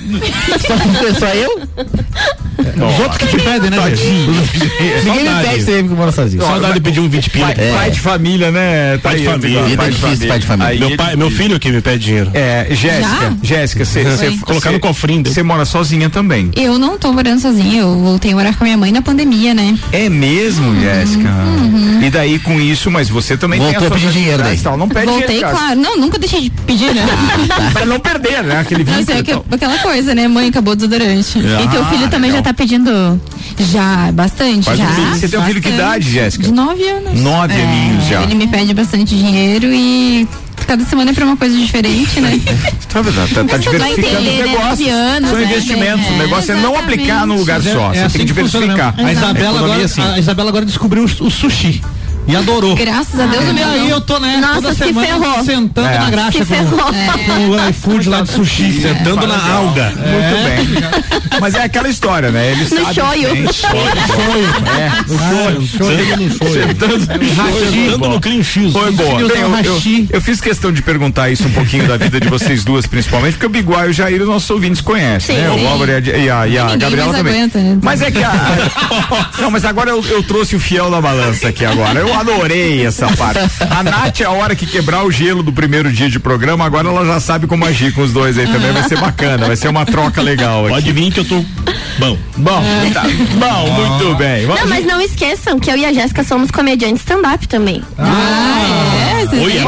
Só, só eu? É, os outros que te pedem, né? Ninguém me pede, sempre que mora sozinho. Saudade de pedir um vinte pila. É. Pai de família, né? Tá pai, de família, igual, pai, de família. pai de família. Aí, meu, pai, meu filho que me pede dinheiro. É, Jéssica, Jéssica, você colocar no cofrinho. Você mora sozinha também? Eu não tô morando sozinha, eu voltei a morar com a minha mãe na pandemia, né? É mesmo, hum, Jéssica? Uhum. E daí com isso, mas você também voltou tem a pedir dinheiro daí. Tal, não perde Voltei, dinheiro, claro. Não, nunca deixei de pedir, né? Pra não perder, né? Aquele vídeo. Mas é que, aquela coisa, né? Mãe, acabou o desodorante. Ah, e teu filho também legal. Já tá pedindo já, bastante, Faz já. Um você bastante. Tem um filho que idade, Jéssica? De nove anos. Nove é, aninhos já. Ele me pede bastante dinheiro e cada semana é pra uma coisa diferente, né? Tá verdade, tá, tá diversificando entender, os negócios. Né? Anos, São né? investimentos, é, o negócio é não aplicar num lugar só, é, é você assim tem que diversificar. A Isabela, agora, é assim. a Isabela agora descobriu o sushi. E adorou. Graças a Deus, ah, o meu. E aí eu tô, né? Nossa, toda se semana ferrou. Sentando é. na graxa se com o é. iFood lá de sushi. É. Sentando é. na alga. É. Muito bem. Mas é aquela história, né? Eles no sabem. Shoyu. No shoyu. Sentando no cream cheese. Foi boa. Eu, eu, eu, eu fiz questão de perguntar isso um pouquinho da vida de vocês duas, principalmente, porque o Biguá e o Jair, os nossos ouvintes conhecem, sim, né? Sim. O Álvaro e a, e a, e a Gabriela também. Aguenta, né? Mas é que a... Não, mas agora eu, eu trouxe o fiel da balança aqui agora. Eu adorei essa parte. A Nath, a hora que quebrar o gelo do primeiro dia de programa, agora ela já sabe como agir com os dois aí também. Vai ser bacana, vai ser uma troca legal. Pode aqui. vir que eu tô bom. Bom, é. tá. bom, muito bem. Vamos não, mas não esqueçam que eu e a Jéssica somos comediantes stand-up também. Ah, ah é? Vocês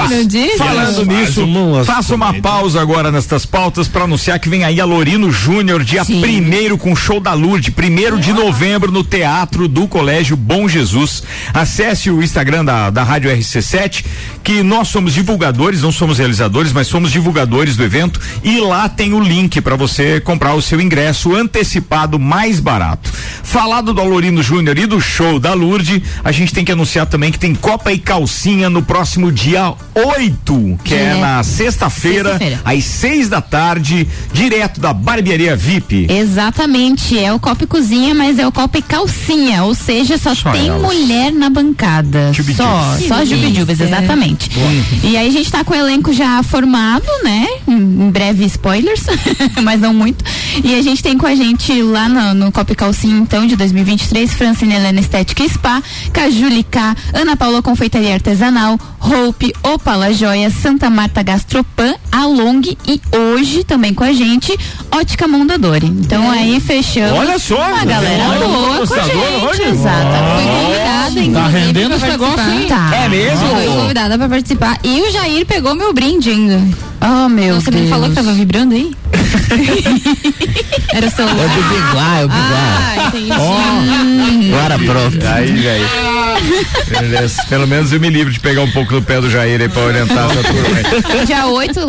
fa- Falando eu nisso, faça uma pausa agora nestas pautas pra anunciar que vem aí a Alorino Júnior, dia Sim. primeiro com o show da Lourdes, primeiro de novembro no Teatro do Colégio Bom Jesus. Acesse o Instagram da, da Rádio R C sete, que nós somos divulgadores, não somos realizadores, mas somos divulgadores do evento, e lá tem o link para você comprar o seu ingresso antecipado mais barato. Falado do Alorino Júnior e do show da Lourdes, a gente tem que anunciar também que tem Copa e Calcinha no próximo dia oito, que é, é na sexta-feira, sexta-feira, às seis da tarde, direto da Barbearia V I P. Exatamente, é o Copa e Cozinha, mas é o Copa e Calcinha, ou seja, só, só tem elas. mulher na bancada. Jubidubes. Só, só jubidubes, exatamente. É. E aí a gente tá com o elenco já formado, né? Em breve spoilers, mas não muito. E a gente tem com a gente lá no, no Copa e Calcinha, então, de dois mil e vinte e três, Francine Helena Estética Spa, Caju Licá, Ana Paula Confeitaria Artesanal, Roupe, Opala Joia, Santa Marta Gastropan, Along e hoje também com a gente, Ótica Mondadori. Então é. aí fechamos. Olha só! A galera boa com a gente. Hoje? Exato. Fui convidada, inclusive. Tá rendendo esse negócio, hein? Tá. É mesmo? Fui convidada pra participar. E o Jair pegou meu brinde ainda. Oh, meu Deus. Você me falou que tava vibrando aí? Era o celular. É do Biguá, é o Biguá. Ah, entendi. Agora pronto. Aí, velho. Pelo menos eu me livro de pegar um pouco do pé do Jair aí pra orientar essa turma. Dia oito,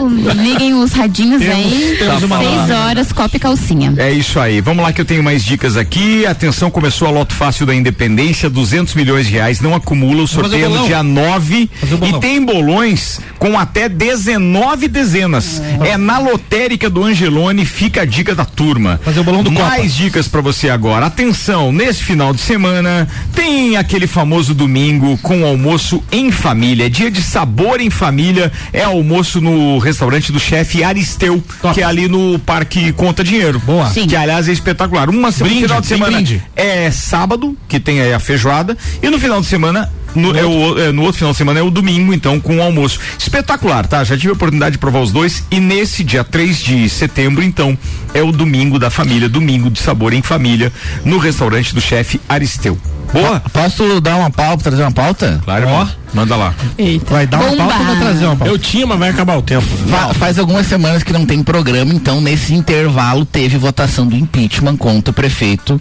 liguem os radinhos temos, aí. Temos uma seis lá. Horas, Copa e Calcinha. É isso aí. Vamos lá que eu tenho mais dicas aqui. Atenção, começou a Loto Fácil da Independência, duzentos milhões de reais, não acumula, o sorteio no dia nove. E tem bolões com até dezenove dezenas. É, é na lotérica do Angelone, fica a dica da turma. Fazer o bolão do Copa. Mais dicas pra você agora. Atenção, nesse final de semana tem aquele famoso domingo com almoço em família. Dia de sabor em família, é almoço no restaurante do chefe Aristeu, Top. que é ali no Parque Conta Dinheiro. Boa. Sim. Que aliás é espetacular. Uma brinde, final de semana brinde. É sábado, que tem aí a feijoada, e no final de semana No, é o, é, no outro final de semana é o domingo, então, com o almoço. Espetacular, tá? Já tive a oportunidade de provar os dois, e nesse dia três de setembro, então, é o domingo da família, domingo de sabor em família, no restaurante do chefe Aristeu. Boa! Posso dar uma pauta, trazer uma pauta? Claro, ó. Manda lá. Eita. Vai dar uma Bomba. pauta, eu vou trazer uma pauta. Eu tinha, mas vai acabar o tempo. Fa- faz algumas semanas que não tem programa, então, nesse intervalo, teve votação do impeachment contra o prefeito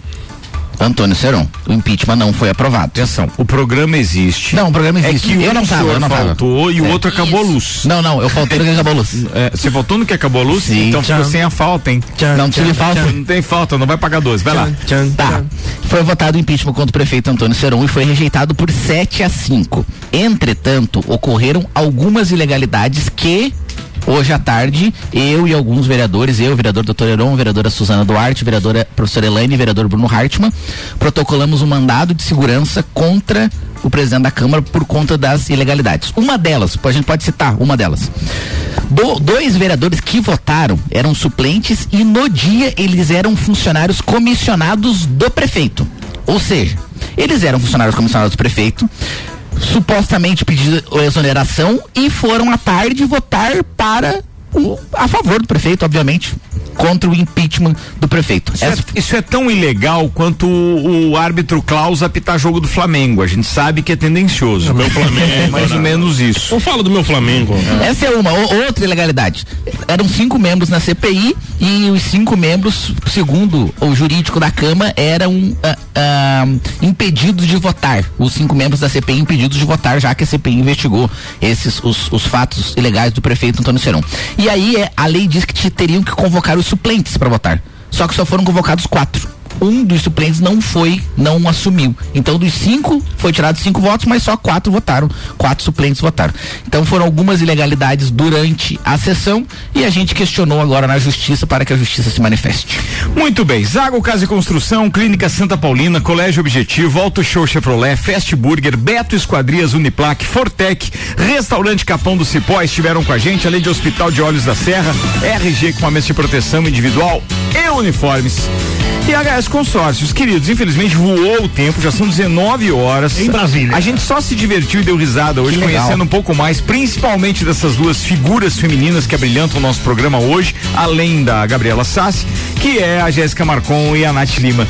Antônio Ceron. O impeachment não foi aprovado. Atenção, o programa existe. Não, o programa existe. É que eu não tava, eu não faltou e o é. outro acabou a luz. Não, não, eu faltei no que acabou a luz. É, você faltou no que acabou a luz? Sim. Então ficou sem a falta, hein? Tchan, não tive falta. Tchan. Não tem falta, não vai pagar doze, vai tchan, lá. Tchan, tá. Tchan. Foi votado o impeachment contra o prefeito Antônio Ceron e foi rejeitado por sete a cinco. Entretanto, ocorreram algumas ilegalidades que... Hoje à tarde, eu e alguns vereadores, eu, o vereador doutor Heron, vereadora Suzana Duarte, vereadora professora Elaine e vereador Bruno Hartmann, protocolamos um mandado de segurança contra o presidente da Câmara por conta das ilegalidades. Uma delas, a gente pode citar uma delas. Do, dois vereadores que votaram eram suplentes e no dia eles eram funcionários comissionados do prefeito. Ou seja, eles eram funcionários comissionados do prefeito, supostamente pedido exoneração, e foram à tarde votar para o, a favor do prefeito, obviamente, contra o impeachment do prefeito. Isso, Essa... é, isso é tão ilegal quanto o, o árbitro Klaus apitar jogo do Flamengo. A gente sabe que é tendencioso. O meu Flamengo. É mais ou menos isso. Eu falo do meu Flamengo. É. Essa é uma. O, outra ilegalidade. Eram cinco membros na C P I e os cinco membros, segundo o jurídico da Câmara, eram uh, uh, impedidos de votar. Os cinco membros da C P I impedidos de votar, já que a C P I investigou esses, os, os fatos ilegais do prefeito Antônio Ceron. E aí é, a lei diz que te teriam que convocar os suplentes para votar. Só que só foram convocados quatro. Um dos suplentes não foi, não assumiu. Então dos cinco, foi tirado cinco votos, mas só quatro votaram. Quatro suplentes votaram. Então foram algumas ilegalidades durante a sessão e a gente questionou agora na justiça para que a justiça se manifeste. Muito bem. Zago Casa e Construção, Clínica Santa Paulina, Colégio Objetivo, Auto Show Chevrolet, Fast Burger, Beto Esquadrias, Uniplac, Fortec, Restaurante Capão do Cipó estiveram com a gente, além de Hospital de Olhos da Serra, R G com a mesa de proteção individual e uniformes. E H S Consórcios, queridos, infelizmente voou o tempo, já são dezenove horas. Em Brasília. A gente só se divertiu e deu risada hoje, conhecendo um pouco mais, principalmente dessas duas figuras femininas que abrilhantam o nosso programa hoje, além da Gabriela Sassi, que é a Jéssica Marcon e a Nath Lima.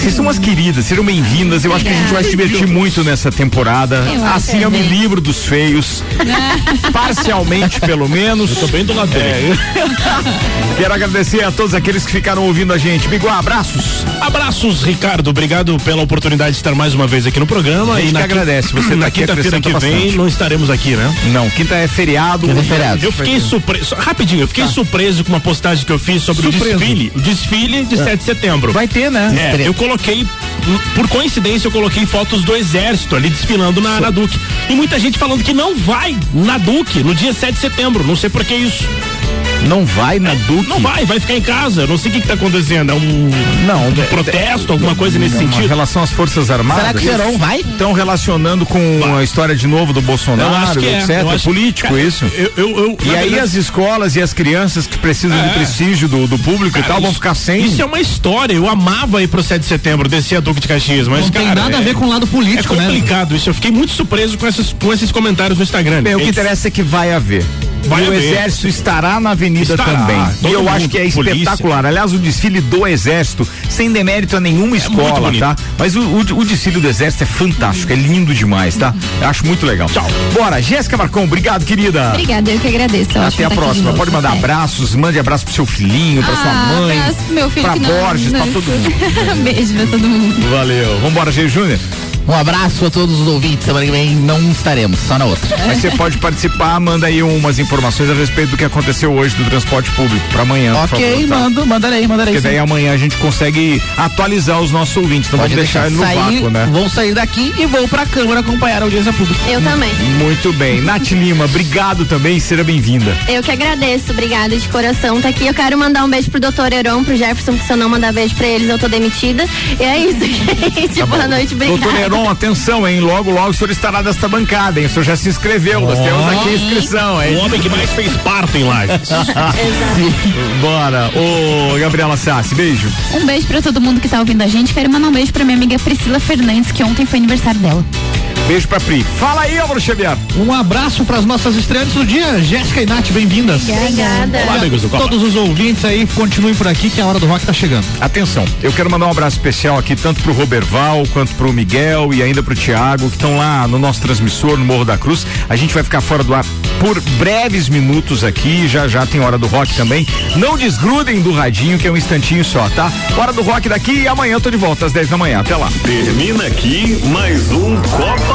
Vocês são umas queridas, sejam bem-vindas. Eu acho que a gente vai se divertir muito nessa temporada. Assim eu me livro dos feios. Parcialmente, pelo menos. Eu tô bem do lado dele. É. Quero agradecer a todos aqueles que ficaram ouvindo a gente. Biguá, abraços. Abraços, Ricardo. Obrigado pela oportunidade de estar mais uma vez aqui no programa. A gente e na que agradece. Você na tá quinta-feira que vem bastante. Não estaremos aqui, né? Não, quinta é feriado. Quinta é feriado. Eu fiquei surpreso. Rapidinho, eu fiquei tá. surpreso com uma postagem que eu fiz sobre surpreso. o desfile. O desfile de é. sete de setembro. Vai ter, né? É, eu coloquei, por coincidência, eu coloquei fotos do exército ali desfilando na, na Duque. E muita gente falando que não vai na Duque no dia sete de setembro. Não sei por que isso. Não vai na Duque? Não vai, vai ficar em casa. Não sei o que está acontecendo. É um, não, um protesto, é, alguma coisa nesse não, sentido. Em relação às Forças Armadas. Será que Ceron vai? Estão relacionando com vai. a história de novo do Bolsonaro, etcétera. É, é político que, isso. Eu, eu, eu, e aí verdade... as escolas e as crianças que precisam é. de prestígio do, do público, cara, e tal, isso, vão ficar sem. Isso é uma história. Eu amava ir pro sete de setembro, descer a Duque de Caxias, mas não, cara, tem nada é, a ver com o lado político, né? É complicado, né? Isso. Eu fiquei muito surpreso com esses, com esses comentários no Instagram. Bem, o que interessa é que vai haver. Vai o haver. Exército estará na avenida estará, também. E eu acho que é espetacular. Polícia. Aliás, o desfile do Exército, sem demérito a nenhuma é escola, tá? Mas o, o, o desfile do Exército é fantástico, é lindo demais, tá? Eu acho muito legal. Tchau. Bora, Jéssica Marcon, obrigado, querida. Obrigada, eu que agradeço. Eu Até a próxima. Pode mandar é. abraços, mande abraço pro seu filhinho, pra ah, sua mãe, abraço pro meu filho, pra Borges, não, pra todo mundo. Beijo pra todo mundo. Valeu. Vambora, G. Júnior. Um abraço a todos os ouvintes. Semana que vem não estaremos, só na outra. Mas você pode participar, manda aí umas informações a respeito do que aconteceu hoje do transporte público para amanhã. Ok, por favor, tá? mando, mandarei, mandarei. Porque sim. Daí amanhã a gente consegue atualizar os nossos ouvintes. Não pode vamos deixar, deixar no sair, vácuo, né? Vão sair daqui e vão pra Câmara acompanhar a audiência pública. Eu também. Muito bem. Nath Lima, obrigado também, seja bem-vinda. Eu que agradeço, obrigada de coração. Tá aqui, eu quero mandar um beijo pro doutor Heron, pro Jefferson, porque se eu não mandar beijo pra eles, eu tô demitida. E é isso, gente. Tá boa bom. Noite, obrigada. Doutor Heron, atenção, hein? Logo, logo o senhor estará desta bancada, hein? O senhor já se inscreveu, nós oh, temos aqui a inscrição, hein? O homem que mais fez parto em Lages. Bora. Ô, Gabriela Sassi, beijo. Um beijo pra todo mundo que tá ouvindo a gente. Quero mandar um beijo pra minha amiga Priscila Fernandes, que ontem foi aniversário dela. Beijo pra Pri. Fala aí, Álvaro Xavier. Um abraço pras nossas estreantes do dia, Jéssica e Nath, bem-vindas. Obrigada. Olá, amigos do Copa. Todos os ouvintes aí, continuem por aqui que a hora do rock tá chegando. Atenção, eu quero mandar um abraço especial aqui tanto pro Roberval, quanto pro Miguel e ainda pro Thiago, que estão lá no nosso transmissor no Morro da Cruz. A gente vai ficar fora do ar por breves minutos aqui, já já tem hora do rock também. Não desgrudem do radinho, que é um instantinho só, tá? Hora do rock daqui e amanhã eu tô de volta às dez da manhã. Até lá. Termina aqui mais um Copa